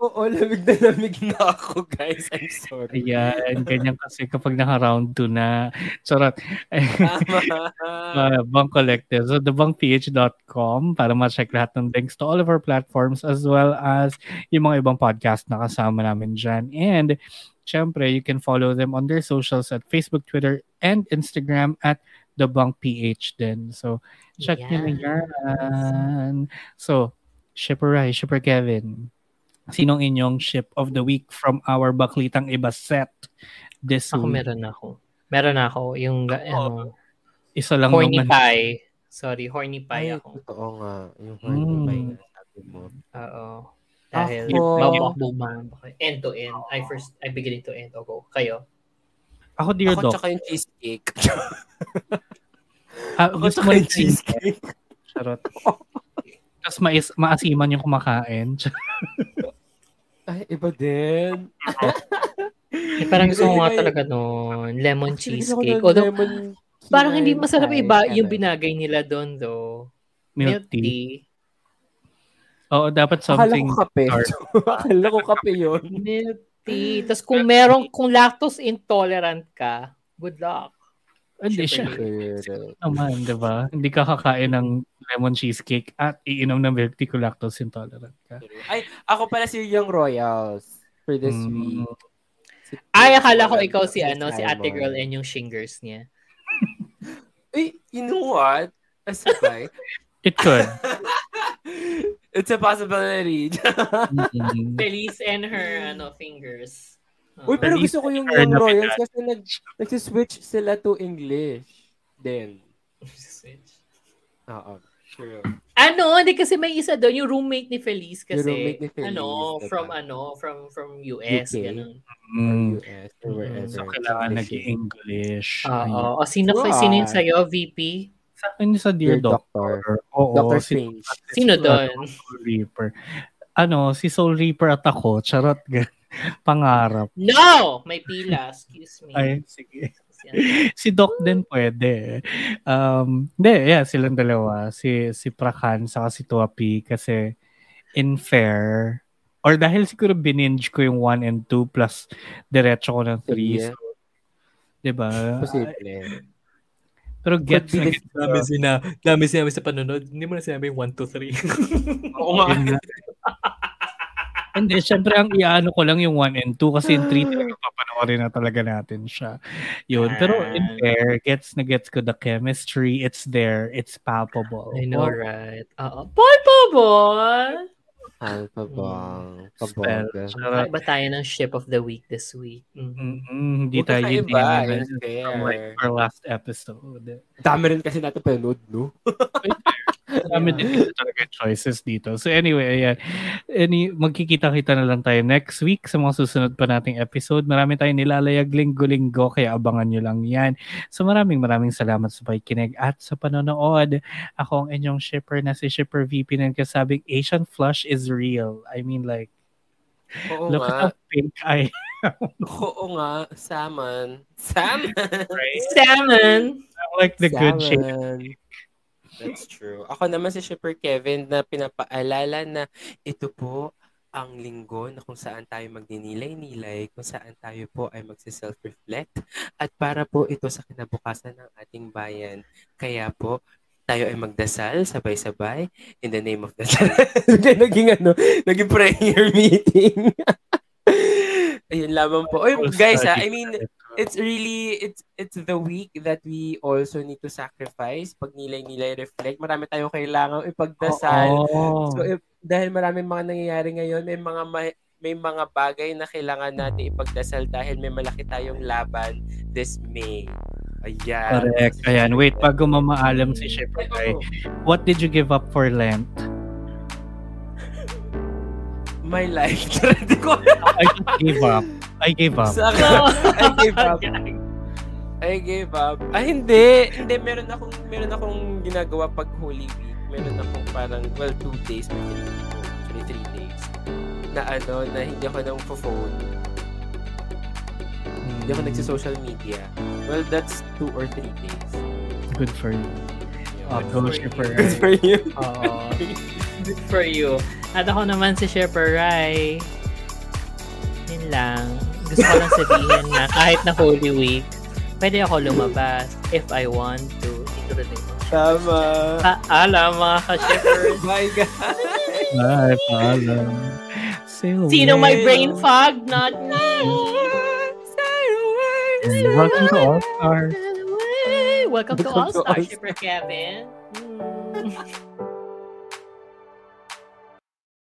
Oo, lamig na ako, guys. I'm sorry. Ayan, ganyan kasi kapag naka-round 2 na. Charot. Bunk Collective. So, thebunkph.com para ma-check lahat ng links to all of our platforms as well as yung mga ibang podcast na kasama namin dyan. And, syempre, you can follow them on their socials at Facebook, Twitter, and Instagram at thebunkph din. So, check nyo na yan. So, Shipper Kevin. Sinong inyong ship of the week from our Baklitang Iba set this week? Meron ako. Yung isa lang horny naman. Pie. Sorry, horny pie. Ay, ako. Totoo nga. Yung horny pie na sabi mo. Oo. Dahil end to end. I'm beginning to end. Go. Kayo? Ako, Dear Doctor. Ako tsaka yung cheesecake. Ako tsaka yung cheesecake. Charot. Tapos maasiman yung kumakain. Ay, iba din. Eh, parang gusto ko nga talaga noon. Lemon cheesecake. Although, parang hindi masarap iba yung binagay nila doon, though. Milk tea. Oo, dapat something. Akala ko kape yun. Milk tea. Tapos kung lactose intolerant ka, good luck. Hindi siya. Naman, diba? Hindi ka kakain ng lemon cheesecake at iinom ng milk tea kung lactose intolerant ka. Ay, ako pala si Young Royals for this week. Ay, akala ko ikaw si ano, si Ate Girl and yung shingers niya. Ay, you know what? That's okay. It could. It's a possibility. Feliz and her fingers. Uy, pero gusto ko yung Young Royals kasi nagsiswitch sila to English. Then. Switch? Oo. True. Hindi kasi may isa doon yung roommate ni Feliz kasi from US ganun. US wherever. So kailangan nag-English. Oo, sino yung sayo VP? Sa akin sa Dear Doctor. Oo, Dr. Strange. Sino doon? Reaper. Si Soul Reaper at ako, charot pangarap. No, may pila, excuse me. Ay, sige. Si Doc din pwede. Silang dalawa, si Prakan saka si Tuapi kasi in fair or dahil siguro bininge ko yung 1 and 2 plus diretso ko ng 3. Yeah. So, 'di ba? Posible. Pero gets na dami sinabi sa panonood. Hindi mo na sinabi yung 1 2 3. Oo nga. And then, syempre, ang iaano ko lang yung 1 and 2 kasi yung 3 talaga papanoorin na talaga natin siya. Yun. Pero in there, gets ko the chemistry. It's there. It's palpable. I know, right? Palpable! Alpha Bang. Ano ba tayo ng ship of the week this week? Mm-hmm. Hindi tayo yung like our last episode. Dami rin kasi natin panood, no? Dami din talaga choices dito. So anyway, ayan. Magkikita-kita na lang tayo next week sa mga susunod pa nating episode. Marami tayong nilalayag linggo-linggo, kaya abangan nyo lang yan. So maraming salamat sa pakikinig at sa panonood. Ako ang inyong shipper na si Shipper VP na kasabing Asian Flush is real. I mean, like, oo, look at the pink eye. Oo nga, salmon. Right? Salmon. I'm like the salmon. Good shape. That's true. Ako naman si Shipper Kevin na pinapaalala na ito po ang linggo na kung saan tayo magninilay-nilay, kung saan tayo po ay magsi-self-reflect at para po ito sa kinabukasan ng ating bayan. Kaya po, tayo ay magdasal sabay-sabay in the name of the Lord. naging prayer meeting. Ayun lamang po. Oy, guys, I mean, it's really, it's the week that we also need to sacrifice. Pag nilay-nilay, reflect. Marami tayong kailangang ipagdasal. Oh. So, dahil maraming mga nangyayari ngayon, may mga bagay na kailangan natin ipagdasal dahil may malaki tayong laban this May. Ayan. Correct. Ayan. Wait, bago mamaalam si Shipper Guy, what did you give up for Lent? My life. I gave up. I gave up. Ay, hindi. Meron akong ginagawa pag Holy Week. Meron akong parang, 2 days. Actually, 3 days. Na hindi ako nang phone. Hindi ako nagsisocial media. Well, that's 2 or 3 days. Good for you. Good for you. At ako naman si Shipper Rai. Yun lang. Gusto ko lang sabihin na kahit na Holy Week, pwede ako lumabas if I want to. Ito rin yung tama. Paalam mga ka-shippers. Bye guys. Bye. Paalam. Sino may brain fog? Not me. Welcome to All Stars. Welcome to All Stars, Shipper Kevin.